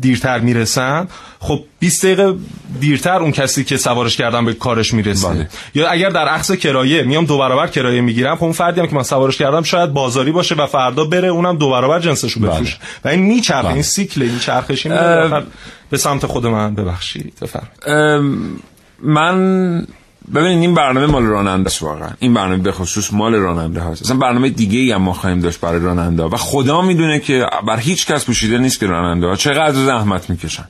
دیرتر میرسم، خب بیست دقیقه دیرتر اون کسی که سوارش کردم به کارش میرسه. بله. یا اگر در عکس کرایه میام دو برابر کرایه میگیرم، خب اون فردی هم که من سوارش کردم شاید بازاری باشه و فردا بره اونم دو برابر جنسشو بفروشه. بله. و این میچرخه. بله. این سیکل این چرخشی میاد به سمت خود من. ببخشید بفرمایید. من ببینید این برنامه مال راننده است، واقعا این برنامه به خصوص مال راننده هست. اصلا برنامه دیگه ای هم ما خواهیم داشت برای راننده ها و خدا میدونه که بر هیچ کس پوشیده نیست که راننده ها چقدر زحمت میکشن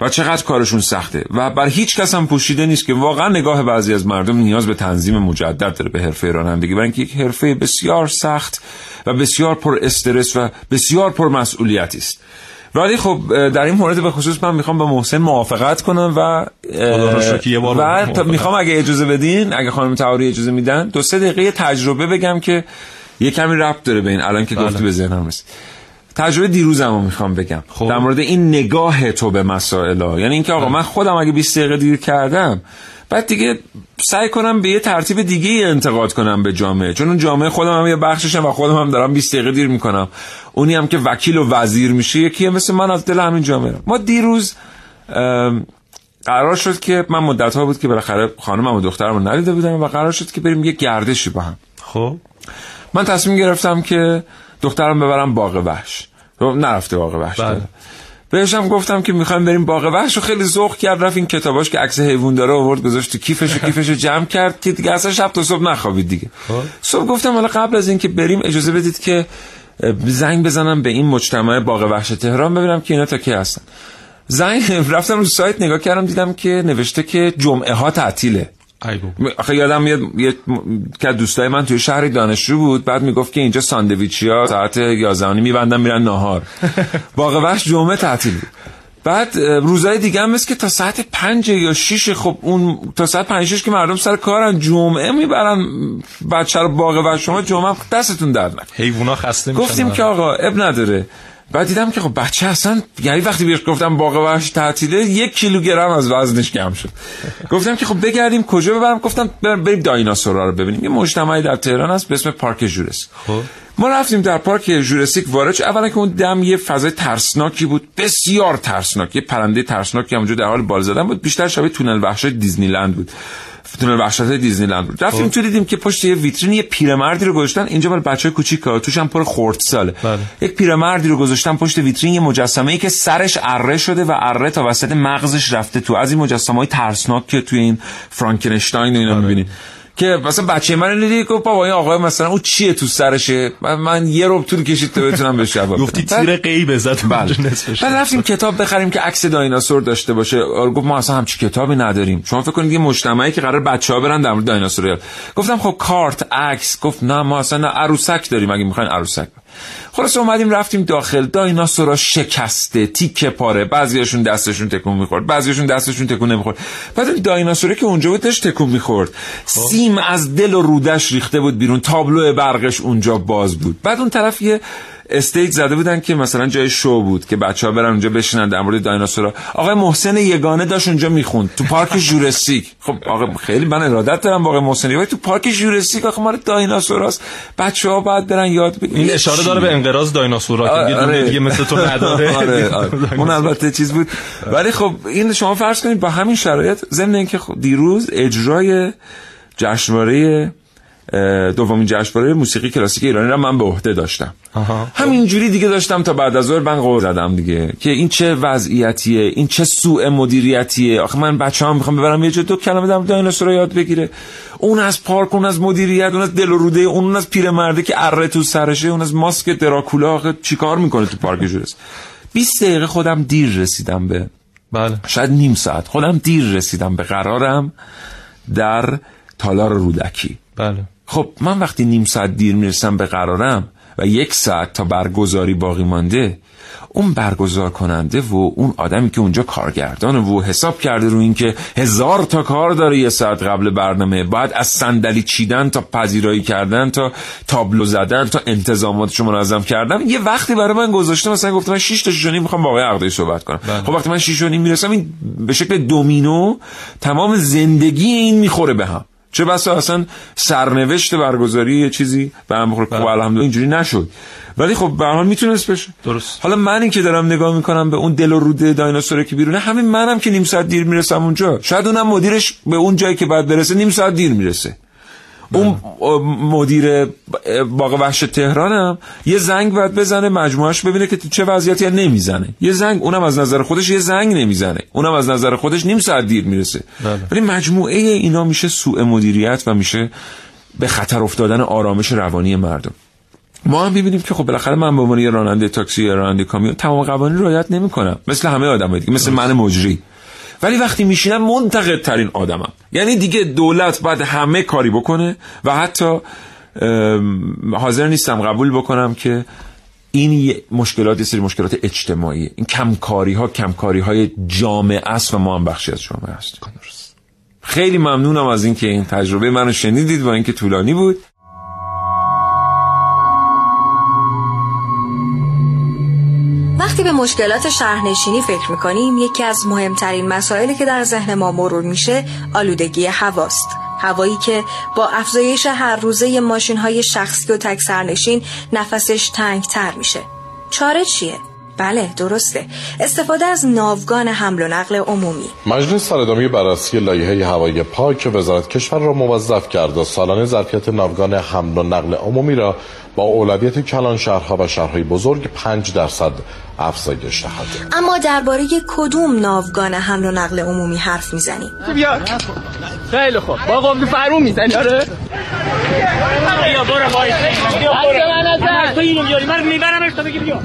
و چقدر کارشون سخته و بر هیچ کس هم پوشیده نیست که واقعا نگاه بعضی از مردم نیاز به تنظیم مجدد داره به حرفه رانندگی، برای اینکه یک حرفه بسیار سخت و بسیار پر استرس و بسیار پر مسئولیتی است. ولی خب در این مورد به خصوص من میخوام با محسن موافقت کنم و و میخوام اگه اجازه بدین، اگه خانم تعاری اجازه میدن، دو سه دقیقه تجربه بگم که یه کمی ربط داره به این الان که گفتی به ذهنم رسید. تجربه دیروزم رو میخوام بگم خوب. در مورد این نگاه تو به مسائل ها، یعنی اینکه آقا من خودم اگه بیست دقیقه دیر کردم بعد دیگه سعی کنم به یه ترتیب دیگه انتقاد کنم به جامعه، چون اون جامعه خودم هم یه بخششم و خودم هم دارم بیست دقیقه دیر میکنم. اونی هم که وکیل و وزیر میشه یکی مثل من از دل همین جامعه. ما دیروز قرار شد که من مدت‌ها بود که بالاخره خانمم و دخترم رو ندیده بودم و قرار شد که بریم یه گردشی با هم. خب من تصمیم گرفتم که دخترم ببرم باغ وحش. نرفته باغ وحش. بهش هم گفتم که میخوایم بریم باغ وحش و خیلی ذوق کرد، رفت این کتاباش که عکس حیوان داره آورد گذاشت تو کیفش و کیفش رو جمع کرد که دیگه اصلا شب تا صبح نخوابید دیگه. صبح گفتم حالا قبل از این که بریم اجازه بدید که زنگ بزنم به این مجتمع باغ وحش تهران ببینم که اینا تا کی هستن. زنگ رفتم رو سایت نگاه کردم دیدم که نوشته که جمعه ها تعطیله. آخه یادم میاد یه که دوستای من توی شهر دانشجو بود، بعد میگفت که اینجا ساندویچیا ساعت یازده میبندن میرن ناهار، باغ وحش جمعه تعطیل. بعد روزهای دیگه هم مثل که تا ساعت پنج یا شش، خب اون تا ساعت پنج شش که مردم سر کارن، جمعه میبرن بچه رو باغ وحش، شما جمعه دستتون در نکنه، حیونا خسته میشن. گفتیم که آقا اب نداره. بعد دیدم که خب بچه اصلا، یعنی وقتی بهش گفتم باغ وحش تعطیله یک کیلوگرم از وزنش کم شد. گفتم که خب بگردیم کجا ببرم، گفتم بریم دایناسورا رو ببینیم. یه مجتمعی در تهران هست به اسم پارک ژورس. خب ما رفتیم در پارک ژورسیک وارد شدیم. اولا که اون دم یه فضای ترسناکی بود، بسیار ترسناک، یه پرنده ترسناکی همونجا در حال بال زدن بود، بیشتر شبیه تونل وحشی دیزنی لند بود. تونل وحشی دیزنی لند بود. رفتیم تو دیدیم که پشت یه ویترین یه پیرمردی رو گذاشتن، اینجا برای بچه‌های کوچیک‌ها، توش هم پر خردساله. یک پیرمردی رو گذاشتن پشت ویترین، یه مجسمه‌ای که سرش اره شده و اره تا وسط مغزش رفته تو. از این مجسمه‌های ترسناک که توی این فرانکنشتاین و اینا می‌بینید. که مثلا بچه من دیدی که بابا این آقای مثلا اون چیه تو سرشه، من, من یه رب طول کشید تا بتونم بهش جواب بدم. گفتی تیر غیبه زد. بله. بعد رفتیم کتاب بخریم که عکس دایناسور داشته باشه. گفت ما اصلا همچین کتابی نداریم. شما فکر کنید یه مجتمعی که قرار بچه‌ها برن در مورد دایناسور یاد. گفتم خب کارت، عکس. گفت نه ما اصلا عروسک داریم اگه می‌خواین عروسک. خلاص اومدیم رفتیم داخل، دایناسورا شکسته تیکه پاره، بعضیاشون دستشون تکون می‌خورد، بعضیاشون دستشون تکون نمی‌خورد. بعد دایناسوری که اونجا بود داشت تکون می‌خورد، سیم از دل و رودش ریخته بود بیرون، تابلو برقش اونجا باز بود. بعد اون طرف یه استیج زده بودن که مثلا جای شو بود که بچه‌ها برن اونجا بشینن در مورد دایناسورا. آقای محسن یگانه داشت اونجا میخوند تو پارک ژورسیک. خب آقا خیلی من ارادت دارم آقای محسن یگانه تو پارک ژورسیک، آخه مال دایناسوراست، بچه‌ها باید برن یاد بگیرن. این اشاره داره به انقراض دایناسورا که آره. دیگه مثل تو نداره. آره آره. اون البته چیز بود، ولی خب این شما فرض کنید با همین شرایط، ضمن اینکه دیروز اجرای جشنواره دومین جشنواره موسیقی کلاسیک ایرانی را من به عهده داشتم. همینجوری دیگه داشتم تا بعد از ظهر من قور زدم دیگه که این چه وضعیتیه، این چه سوء مدیریتیه. آخه من بچه‌ام میخوام ببرم یه جا دو کلمه در دایناسورا یاد بگیره، اون از پارک، اون از مدیریت، اون از دل و روده، اون از پیرمرده که اره تو سرشه، اون از ماسک دراکولا. آخه چیکار میکنه تو پارک ژورس؟ بیست دقیقه خودم دیر رسیدم به بله شاید نیم ساعت خودم دیر رسیدم به قرارم در تالار رودکی. بله. خب من وقتی نیم ساعت دیر میرسم به قرارم و یک ساعت تا برگزاری باقی مانده، اون برگزار کننده و اون آدمی که اونجا کارگردانه و حساب کرده رو این که هزار تا کار داره یه ساعت قبل برنامه، بعد از صندلی چیدن تا پذیرایی کردن تا تابلو زدن تا انتظاماتشو منظم کردن، یه وقتی برای من گذاشته. مثلا گفتم من شش تا شش و نیم میخوام واقعا عقدی صحبت کنم. بله. خب وقتی من شش و نیم میرسم، این به شکل دومینو تمام زندگی این میخوره به هم، چه بسا اصلا سرنوشت برگزاری یه چیزی به هم بخوره. خب الحمدلله اینجوری نشد، ولی خب به هر حال میتونست بشه. درست. حالا من این که دارم نگاه میکنم به اون دل و روده دایناسوره که بیرونه، همین منم که نیم ساعت دیر میرسم اونجا، شاید اونم مدیرش به اون جایی که باید برسه نیم ساعت دیر میرسه. اون مدیر باغ وحش تهرانم یه زنگ بعد بزنه مجموعهش ببینه که چه وضعیتی، نمیزنه یه زنگ، اونم از نظر خودش یه زنگ نمیزنه، اونم از نظر خودش نیم ساعت دیر میرسه. ولی مجموعه اینا میشه سوء مدیریت و میشه به خطر افتادن آرامش روانی مردم. ما هم می‌بینیم که خب بالاخره من به عنوان یه راننده تاکسی یا راننده کامیون تمام قوانین رو رعایت نمی‌کنم، مثل همه آدمای دیگه، مثل من مجری. ولی وقتی میشینم منتقدترین آدمم، یعنی دیگه دولت بعد همه کاری بکنه و حتی حاضر نیستم قبول بکنم که این مشکلات، یه سری مشکلات اجتماعی، این کمکاری‌ها کمکاری‌های جامعه است و ما هم بخشی از جامعه هستیم. خیلی ممنونم از اینکه این تجربه منو شنیدید و اینکه طولانی بود. وقتی به مشکلات شهرنشینی فکر میکنیم، یکی از مهمترین مسائلی که در ذهن ما مرور میشه آلودگی هواست. هوایی که با افزایش هر روزه ماشین‌های شخصی و تک سرنشین نفسش تنگ‌تر میشه. چاره چیه؟ بله درسته، استفاده از ناوگان حمل و نقل عمومی. مجلس در ادامه بررسی لایحه هوایی پاک وزارت کشور را موظف کرد و سالانه ظرفیت ناوگان حمل و نقل عمومی را با اولویت کلان شهرها و شهرهای بزرگ پنج درصد افزایش دهد. اما درباره کدوم ناوگان حمل و نقل عمومی حرف میزنیم؟ خیلی خوب، با قمدو فرو میزنی. آره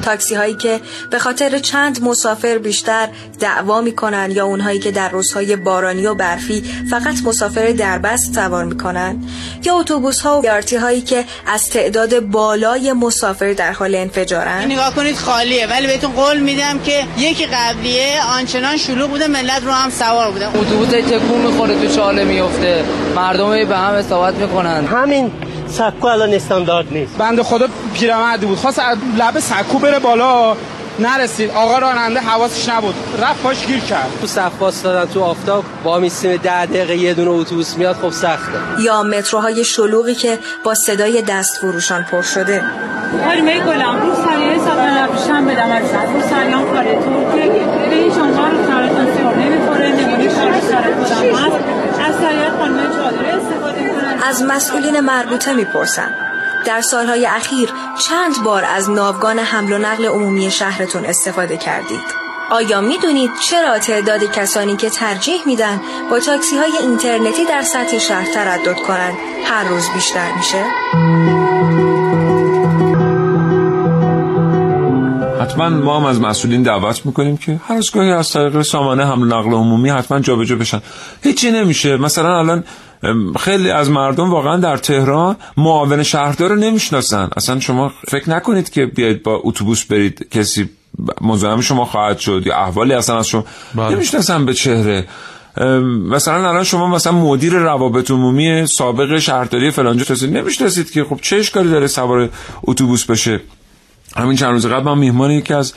تاکسی هایی که به خاطر چند مسافر بیشتر دعوا میکنن، یا اونهایی که در روزهای بارانی و برفی فقط مسافر دربست سوار میکنن، یا اتوبوس ها و یارتی هایی که از تعداد بالای مسافر در حال انفجارن. نگاه کنید خالیه، ولی بهتون قول میدم که یکی قبلیه آنچنان شلوغ بوده، ملت رو هم سوار بوده. اتوبوس تکون میخوره، تو چاله میفته، مردم به هم اصابت میکنن. همین سکو الان استاندارد نیست. بنده خدا پیرمردی بود، خواست لب سکو بره بالا، نرسید. آقا راننده حواسش نبود، رفت پاش گیر کرد تو صف وایسادن تو آفتاب. با میسیم ده دقیقه یه دونه اتوبوس میاد، خب سخته. یا متروهای شلوغی که با صدای دست فروشان پر شده. حرمه گلم رو سریع سفر نبشتن بدم از رو سریعان کاره تو که به هیچ آنها رو سرطان سیار نمیخوره، نگونه شروع سرطان هست. از سریع خانمه چادره استفاده کنند. از مسئولین مربوطه میپرسن در سالهای اخیر چند بار از ناوگان حمل و نقل عمومی شهرتون استفاده کردید؟ آیا میدونید چرا تعداد کسانی که ترجیح میدن با تاکسی های اینترنتی در سطح شهر تردد کنن هر روز بیشتر میشه؟ حتما ما هم از مسئولین دعوت میکنیم که هر از گاهی از طریق سامانه حمل و نقل عمومی حتما جابجا بشن. هیچی نمیشه. مثلا الان خیلی از مردم واقعا در تهران معاون شهردار رو نمیشناسن. اصلا شما فکر نکنید که بیاید با اتوبوس برید کسی مزاحم شما خواهد شد یا احوالی اصلا از شما نمیشناسن به چهره. مثلا الان شما مثلا مدیر روابط عمومی سابق شهرداری فلانجا هستید، نمیشناسید که خب چه اشکالی داره سوار اتوبوس بشه. همین چند روز قبل من میهمان یکی از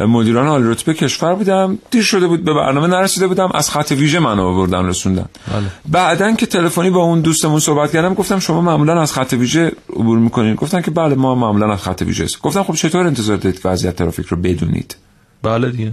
مدیران عالی رتبه کشور بودم، دیر شده بود به برنامه نرسیده بودم، از خط ویژه منو آوردن رسوندن. بله. بعدن که تلفنی با اون دوستمون صحبت کردم، گفتم شما معمولا از خط ویژه عبور میکنین؟ گفتن که بله ما معمولا از خط ویژه هست. گفتم خب چطور انتظار دارید وضعیت ترافیک رو بدونید؟ بله دیگه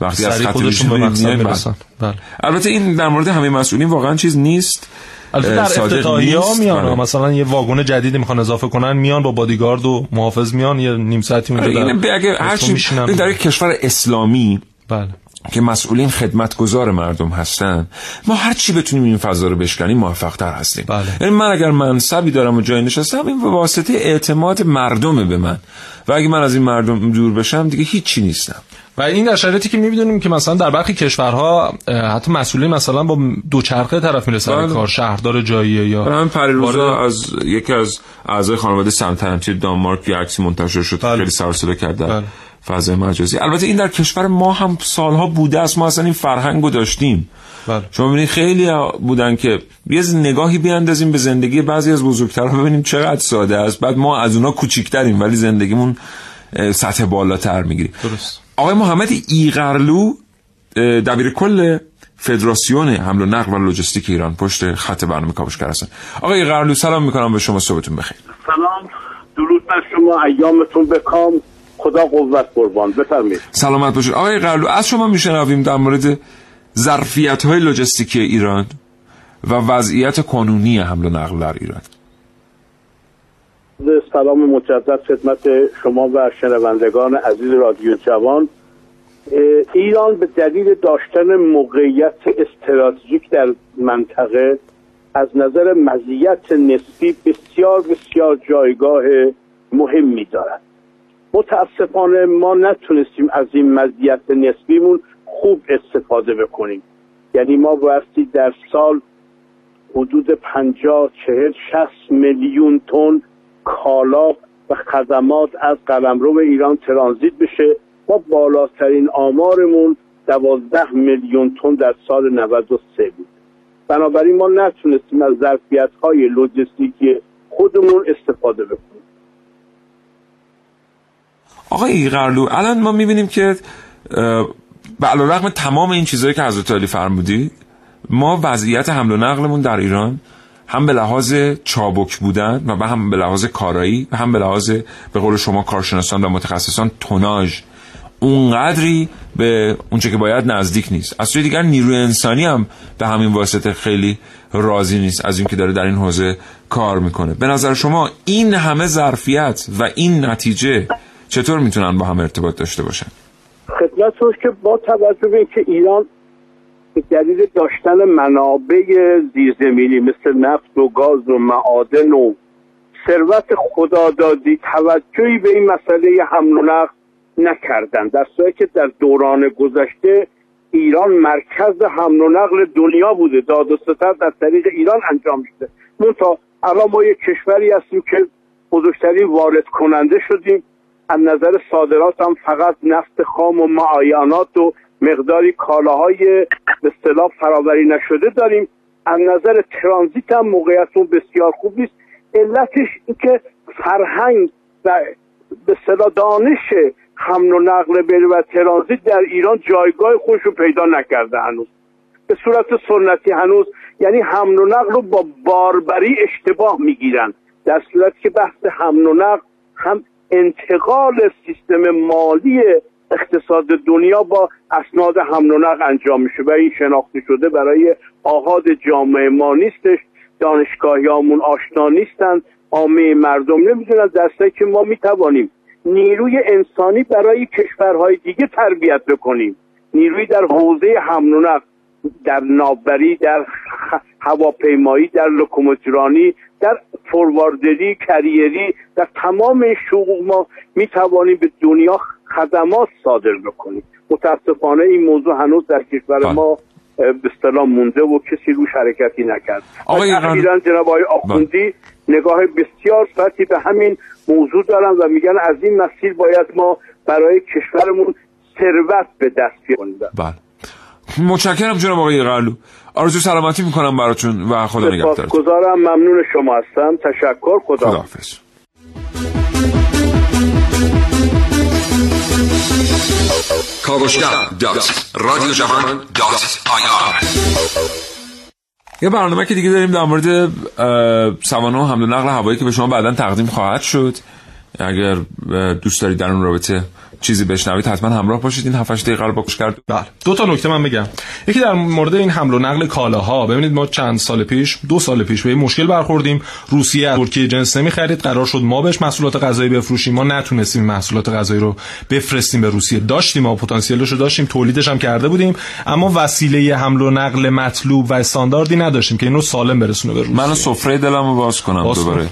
وقتی از خط ویژه میرسن. بله. البته این در مورد همه مسئولین واقعا چیز نیست. البته در افتتاحیه میان مثلا یه واگن جدید میخوان اضافه کنن، میان با بادیگارد و محافظ میان یه نیم ساعتی اونجا. اینه اگه هر چی در یک کشور اسلامی بله که مسئولین خدمتگزار مردم هستن، ما هر چی بتونیم این فضا رو بشکنیم موفق تر هستیم. بله. یعنی من اگر منصبی دارم و جای نشستم، این به واسطه اعتماد مردم به من، و اگه من از این مردم دور بشم دیگه هیچی نیستم. و این در شرایطی که می‌بینیم که مثلا در برخی کشورها حتی مسئولین مثلا با دوچرخه طرف میرسن کار، شهردار جاییه یا من پریروزا از یکی از اعضای خانواده سمت‌نمتی دانمارک یک عکس منتشر شد که خیلی سر و صدا کرد در فضای مجازی. البته این در کشور ما هم سالها بوده است، ما اصلا این فرهنگو داشتیم. بله. شما ببینید خیلی بودن که یه نگاهی بیاندازیم به زندگی بعضی از بزرگترها ببینیم چقدر ساده است، بعد ما از اونا کوچیک‌تریم ولی زندگیمون سطح بالاتر میگیریم. درست. آقای محمد ایغرلو دبیر کل فدراسیون حمل و نقل و لوجستیک ایران پشت خط برنامه کاوشگر هستن. آقای ایغرلو سلام میکنم به شما، صبحتون بخیر. سلام، درود بر شما، ایامتون بکام، خدا قوت قربان، بفرمایید. سلامت باشید. آقای ایغرلو از شما میشنویم در مورد ظرفیت های لوجستیکی ایران و وضعیت قانونی حمل و نقل در ایران. سلام مجدد خدمت شما و شنوندگان عزیز رادیو جوان. ایران به دلیل داشتن موقعیت استراتژیک در منطقه از نظر مزیت نسبی بسیار بسیار جایگاه مهمی دارد. متاسفانه ما نتونستیم از این مزیت نسبیمون خوب استفاده بکنیم، یعنی ما بایستی در سال حدود پنجاه چهل شصت میلیون تن کالا و خدمات از قلمرو ایران ترانزیت بشه. ما بالاترین آمارمون دوازده میلیون تن در سال نود و سه بود. بنابراین ما نتونستیم از ظرفیت‌های لوجستیکی خودمون استفاده بکنیم. آقای ایغرلو الان ما می‌بینیم که علی‌رغم تمام این چیزایی که حضرت علی فرمودید، ما وضعیت حمل و نقلمون در ایران هم به لحاظ چابک بودن و هم به لحاظ کارایی و هم به لحاظ به قول شما کارشناسان و متخصصان توناژ اونقدری به اونچه که باید نزدیک نیست. از سوی دیگر نیروی انسانی هم به همین واسطه خیلی راضی نیست از این که داره در این حوزه کار میکنه. به نظر شما این همه ظرفیت و این نتیجه چطور میتونن با هم ارتباط داشته باشن؟ خدمتتون که با توجه به اینکه ایران به دلیل داشتن منابع زیرزمینی مثل نفت و گاز و معادن و ثروت خدادادی توجهی به این مسئله حمل و نقل نکردند، در صورتی که در دوران گذشته ایران مرکز حمل و نقل دنیا بوده، داد و ستد از طریق ایران انجام شده. منتها الان ما یک کشوری هستیم که بزرگترین وارد کننده شدیم، از نظر صادرات هم فقط نفت خام و معایانات و مقداری کالاهای به اصطلاح فراوری نشده داریم. از نظر ترانزیت هم موقعیتون بسیار خوب نیست. علتش این که فرهنگ و به اصطلاح دانش حمل و نقل بین و ترانزیت در ایران جایگاه خودش رو پیدا نکرده هنوز، به صورت سنتی هنوز، یعنی حمل و نقل رو با باربری اشتباه میگیرن، در صورتی که بحث حمل و نقل هم انتقال سیستم مالی اقتصاد دنیا با اسناد حمل و نقل انجام میشه و این شناخته شده برای آحاد جامعه ما نیستش، دانشگاهیامون آشنا نیستن، عامه مردم نمیدونن، درسته که ما میتوانیم نیروی انسانی برای کشورهای دیگه تربیت بکنیم، نیروی در حوزه حمل و نقل، در ناوبری، در هواپیمایی، در لوکوموتورانی، در فورواردری، کریری، در تمام شغل ما میتوانیم به دنیا خدمات صادر بکنیم. متاسفانه این موضوع هنوز در کشور ما به اصطلاح مونده و کسی روش حرکتی نکرد. آقای ایران جناب آقای آخوندی نگاه بسیار سطحی به همین موضوع دارن و میگن از این مسیر باید ما برای کشورمون ثروت به دست بیاریم. بله. متشکرم جناب آقای ایغرلو. آرزو سلامتی میکنم براتون و خدا نگهدارتون. سپاسگزارم، ممنون شما هستم. تشکر، خدا. خداحافظ. یه برنامه که دیگه داریم در مورد سوانح و حمل و نقل هوایی که به شما بعداً تقدیم خواهد شد. اگر دوست دارید در اون رابطه چیزی بشنوید حتما همراه باشید. این هفت هشت دقیقه رو باکش کرد. بله، دو تا نکته من بگم. یکی در مورد این حمل و نقل کالاها. ببینید ما چند سال پیش، دو سال پیش به این مشکل برخوردیم. روسیه از ترکیه جنس نمی‌خرید، قرار شد ما بهش محصولات غذایی بفروشیم. ما نتونستیم محصولات غذایی رو بفرستیم به روسیه. داشتیم، ما پتانسیلش رو داشتیم، تولیدش هم کرده بودیم، اما وسیله حمل و نقل مطلوب و استانداردی نداشتیم که اینو سالم برسونه به روسیه. من سفره دلمو باز کنم دوباره.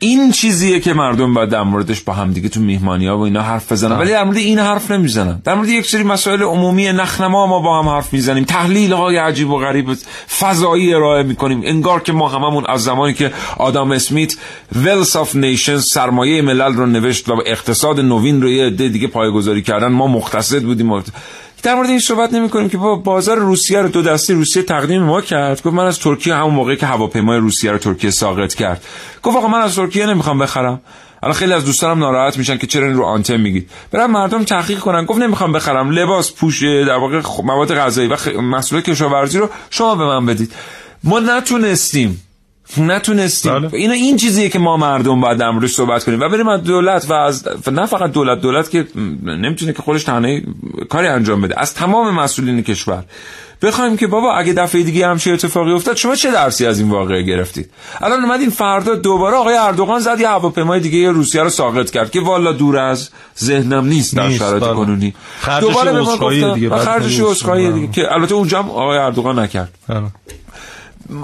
این چیزیه که مردم باید در موردش با همدیگه تو میهمانی‌ها و اینا حرف بزنن، ولی در مورد این حرف نمیزنن. در مورد یک سری مسائل عمومی نخنما ما با هم حرف میزنیم، تحلیل‌های عجیب و غریب فضایی ارائه میکنیم، انگار که ما هممون از زمانی که آدام اسمیت Wealth of Nations سرمایه ملل رو نوشت و اقتصاد نوین رو یه عده دیگه پایه‌گذاری کردن، ما مختصر بودیم. در مورد این صحبت نمی‌کنیم که با بازار روسیه رو دو دستی روسیه تقدیم ما کرد، گفت من از ترکیه، همون موقعی که هواپیمای روسیه رو ترکیه ساقط کرد، گفت آقا من از ترکیه نمی‌خوام بخرم. الان خیلی از دوستانم ناراحت میشن که چرا این رو آنتن میگید. برن مردم تحقیق کنن، گفت نمی‌خوام بخرم، لباس، پوش، در واقع مواد غذایی و خ... محصولات کشاورزی رو شما به من بدید. ما نتونستیم نتونستیم اینا این چیزیه که ما مردم باید در موردش صحبت کنیم و بریم از دولت و از نه فقط دولت دولت که نمیتونه که خودش تنهایی کاری انجام بده، از تمام مسئولین کشور بخوایم که بابا اگه دفعه دیگه همش اتفاقی افتاد شما چه درسی از این واقعه گرفتید؟ الان اومدین فردا دوباره آقای اردوغان زد یه هواپیمای دیگه روسیه رو ساقط کرد که والا دور از ذهنم نیست در شرایط کنونی، دوباره به ما گفتن خرجش اسکای دیگه که البته اونجا هم آقای اردوغان نکرد.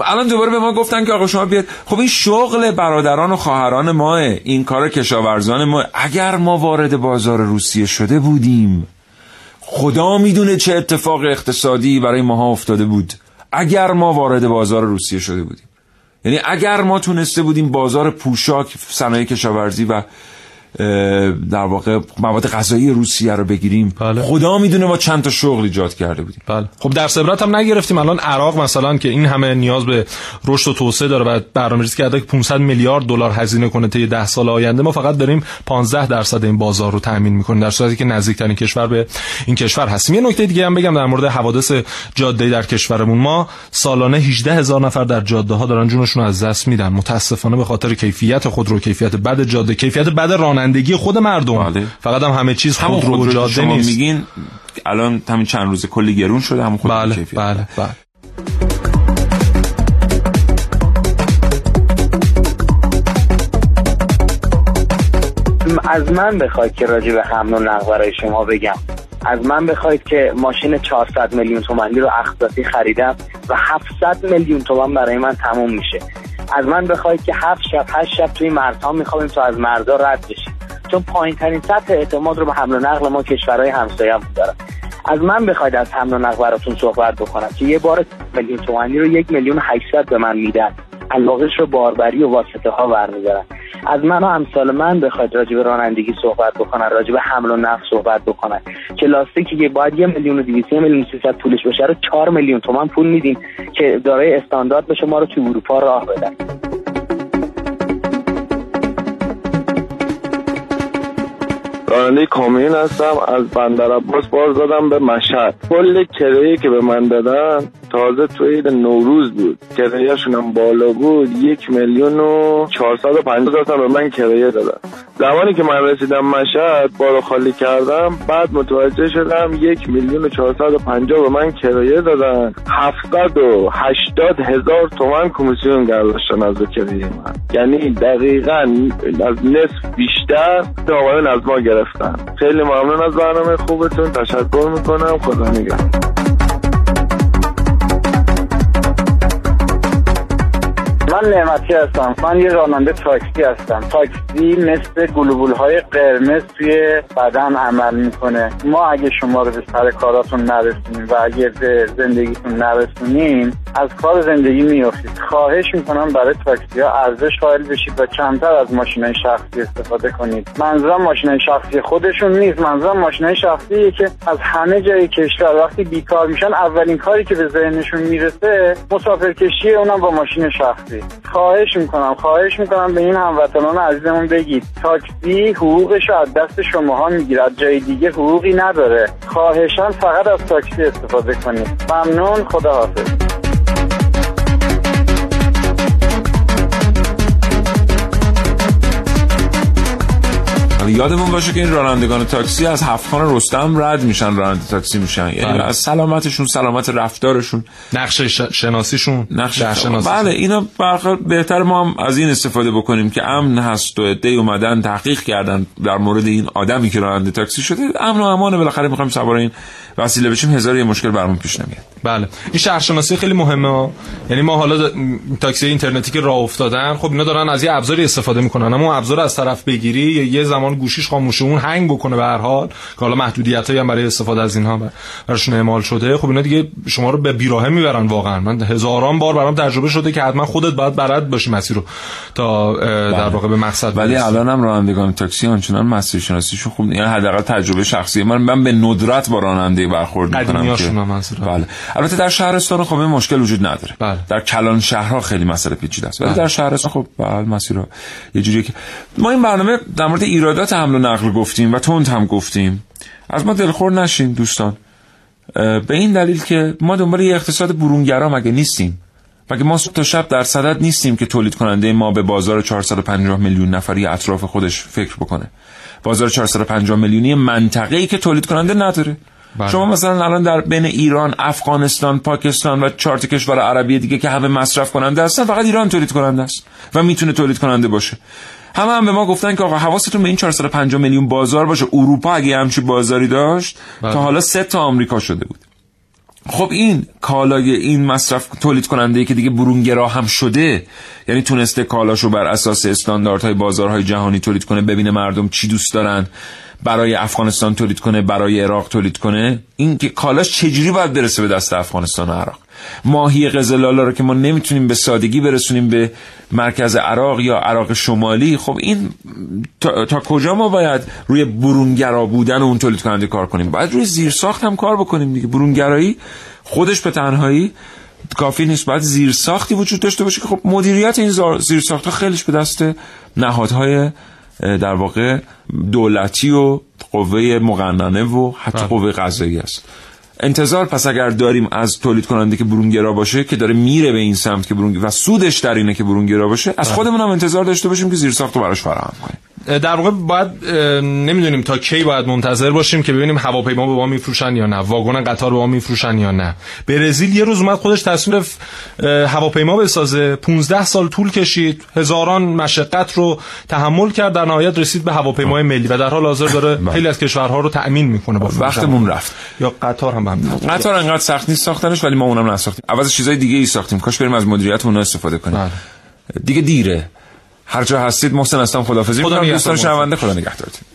الان دوباره به ما گفتن که آقا شما بیاد. خب این شغل برادران و خواهران ماه، این کار کشاورزان ما. اگر ما وارد بازار روسیه شده بودیم خدا میدونه چه اتفاق اقتصادی برای ماها افتاده بود اگر ما وارد بازار روسیه شده بودیم. یعنی اگر ما تونسته بودیم بازار پوشاک، صنایع کشاورزی و در واقع مواد غذایی روسیه رو بگیریم، بله. خدا میدونه ما چند تا شغل ایجاد کرده بودیم. بله. خب درس عبرت هم نگرفتیم. الان عراق مثلا که این همه نیاز به رشد و توسعه داره و برنامه‌ریزی کرده که پانصد میلیارد دلار هزینه کنه طی ده سال آینده، ما فقط داریم پانزده درصد این بازار رو تامین می‌کنیم، در صورتی که نزدیکترین کشور به این کشور هستیم. یه نکته دیگه هم بگم در مورد حوادث جاده‌ای در کشورمون، ما سالانه هجده هزار نفر در جاده‌ها دارن جونشون رو از دست میدن، متأسفانه به خاطر کیفیت خودرو، کیفیت بد جاده، کیفیت بد رانندگی خود مردم. بله. فقط هم همه چیز خود رو جاده نیست. میگین الان همین چند روز کلی گرون شده همون خود. بله. کیفیت. بله. بله. از من بخواید که راجع به حمل و نقل برای شما بگم، از من بخواید که ماشین چهارصد میلیون تومانی رو اختصاصی خریدم و هفتصد میلیون تومان برای من تموم میشه. از من بخواید که هفت شب هشت شب توی مرزها میخوابیم تا از مرزها رد بشیم، چون پایین ترین سطح اعتماد رو به حمل و نقل ما کشورهای همسایه‌مون داره. از من بخواید از حمل و نقل براتون صحبت بکنم که یه بار میلیون تومانی رو یک میلیون هشتصد به من میدن، علاقش رو باربری و واسطه ها برمی‌دارن. از من و امثال من بخواید راجع به رانندگی صحبت بکنن، راجع به حمل و نقل صحبت بکنن که لاستیکی که باید یه میلیون و دویست، یه میلیون و سیصد پولش بشه رو چهار میلیون تومان پول میدیم که دارای استاندارد بشه ما رو تو اروپا راه بدن. راننده کامیون هستم، از بندرعباس بار زدم به مشهد. کل کرایه‌ای که به من دادن تازه تو عید نوروز بود، کرایه‌شون هم بالا بود، یک میلیون و چهارصد و پنجاه هزار تومن به من کرایه دادن. زمانی که من رسیدم مشهد بارو خالی کردم، بعد متوجه شدم یک میلیون و چهارصد و پنجاه به من کرایه دادن، هفتصد و هشتاد هزار تومن کمیسیون گرداشتن از کرایه من، یعنی دقیقاً از نصف بیشتر تقریباً از ما گرفتن. خیلی ممنون از برنامه خوبتون، تشکر میکنم، خدا نگهدار. من نعمتی هستم، من یه راننده تاکسی هستم. تاکسی مثل گلوبول‌های قرمز توی بدن عمل میکنه. ما اگه شما رو به سر کاراتون نرسونیم و اگه به زندگیتون نرسونیم از کار زندگی میافتید. خواهش میکنم برای تاکسی‌ها ارزش قائل بشید و کمتر از ماشین‌های شخصی استفاده کنید. منظورم ماشین‌های شخصی خودشون نیست، منظورم ماشین‌های شخصیه که از همه جای کشور وقتی بیکار میشن اولین کاری که به ذهنشون میرسه مسافرکشیه، اونم با ماشین شخصی. خواهش میکنم خواهش میکنم به این هموطنان عزیزمون بگید تاکسی حقوقش رو از دست شماها میگیره، از جای دیگه حقوقی نداره. خواهشاً فقط از تاکسی استفاده کنید. ممنون، خداحافظ. یادمون باشه که این رانندگان تاکسی از هفت‌خان رستم رد میشن، راننده تاکسی میشن. یعنی بله. از سلامتشون، سلامت رفتارشون، نقشه شناسیشون، نقشه شناسی. بله اینا برخلاف بهتر ما هم از این استفاده بکنیم که امن هست و عده‌ای اومدن تحقیق کردن در مورد این آدمی که راننده تاکسی شده، امن و امانه. بالاخره میخوایم سوار این وسیله بشیم هزار یه مشکل برامون پیش نمیاد. بله این شهرشناسی خیلی مهمه، یعنی ما حالا دا... تاکسی اینترنتی که راه افتادن، خب اینا دارن از یه ابزاری استفاده میکنن، اما ابزار از طرف بگیری یا یه زمان گوشیش خاموشه اون هنگ بکنه به هر حال که حالا محدودیتایی هم برای استفاده از اینها براشون اعمال شده، خب اینا دیگه شما رو به بیراهه میبرن. واقعا من هزاران بار برام تجربه شده که حتما خودت باید بلد باشی مسیر رو تا در واقع به مقصد. ولی الانم رانندگان تاکسی اونچنان مسیر شناسیشون خوب، یعنی حداقل تجربه شخصی من من به ندرت با راننده برخورد میکنم که بله. البته در شهرستان خب این مشکل وجود نداره. بله. در کلان شهرها خیلی مسئله پیچیده است. ولی بله. در شهرستان خب بله مسیر رو یه جوریه که ما این برنامه در مورد ایرادات حمل و نقل گفتیم و تند هم گفتیم. از ما دلخور نشین دوستان. به این دلیل که ما دنبال یه اقتصاد برونگرا مگه نیستیم. مگه ما صبح تا شب در صدد نیستیم که تولید کننده ما به بازار چهارصد و پنجاه میلیون نفری اطراف خودش فکر بکنه. بازار چهارصد و پنجاه میلیونی منطقه‌ای که تولید کننده نداره. بله. شما مثلا الان در بین ایران، افغانستان، پاکستان و چهار تا کشور عربی دیگه که همه مصرف کننده هستن، فقط ایران تولید کننده است و میتونه تولید کننده باشه. همه هم به ما گفتن که آقا حواستون به این چهارصد و پنجاه میلیون بازار باشه. اروپا اگه همچین بازاری داشت، بله. تا حالا سه تا آمریکا شده بود. خب این کالای این مصرف تولید کننده که دیگه برونگرا هم شده، یعنی تونسته کالاشو بر اساس استانداردهای بازارهای جهانی تولید کنه، ببینه مردم چی دوست دارن، برای افغانستان تولید کنه، برای عراق تولید کنه، این که کالاش چجوری باید برسه به دست افغانستان و عراق. ماهی قزلالا رو که ما نمیتونیم به سادگی برسونیم به مرکز عراق یا عراق شمالی، خب این تا, تا کجا ما باید روی برونگرا بودن اون تولید کننده کار کنیم؟ باید روی زیرساخت هم کار بکنیم دیگه. برونگرایی خودش به تنهایی کافی نیست، باید زیرساختی وجود داشته باشه که خب مدیریت این زیرساخت‌ها خیلیش به دست نهادهای در واقع دولتی و قوه مقننه و حتی قوه قضایی است. انتظار پس اگر داریم از تولید کننده که برونگرا باشه، که داره میره به این سمت که برونگرا و سودش در اینه که برونگرا باشه، از خودمون هم انتظار داشته باشیم که زیرساخت رو براش فراهم کنیم. در واقع باید نمیدونیم تا کی باید منتظر باشیم که ببینیم هواپیما به ما میفروشن یا نه، واگن قطار به ما میفروشن یا نه. برزیل یه روز اومد خودش تصمیم هواپیما بسازه، پانزده سال طول کشید، هزاران مشقت رو تحمل کرد، در نهایت رسید به هواپیمای ملی و در حال حاضر داره خیلی از کشورها رو تأمین میکنه. با وقتمون رفت. یا قطار هم همین. قطار انقدر سخت نیست ساختنش، ولی ما اونم نساختیم. عوض چیزای دیگه ای ساختیم. کاش بریم از مدیریت اونها استفاده کنیم. بله. دیگه دیره. هر جا هستید محسن هستم، خداحافظی می‌کنم دوستان شنونده، خدا نگهدارتون.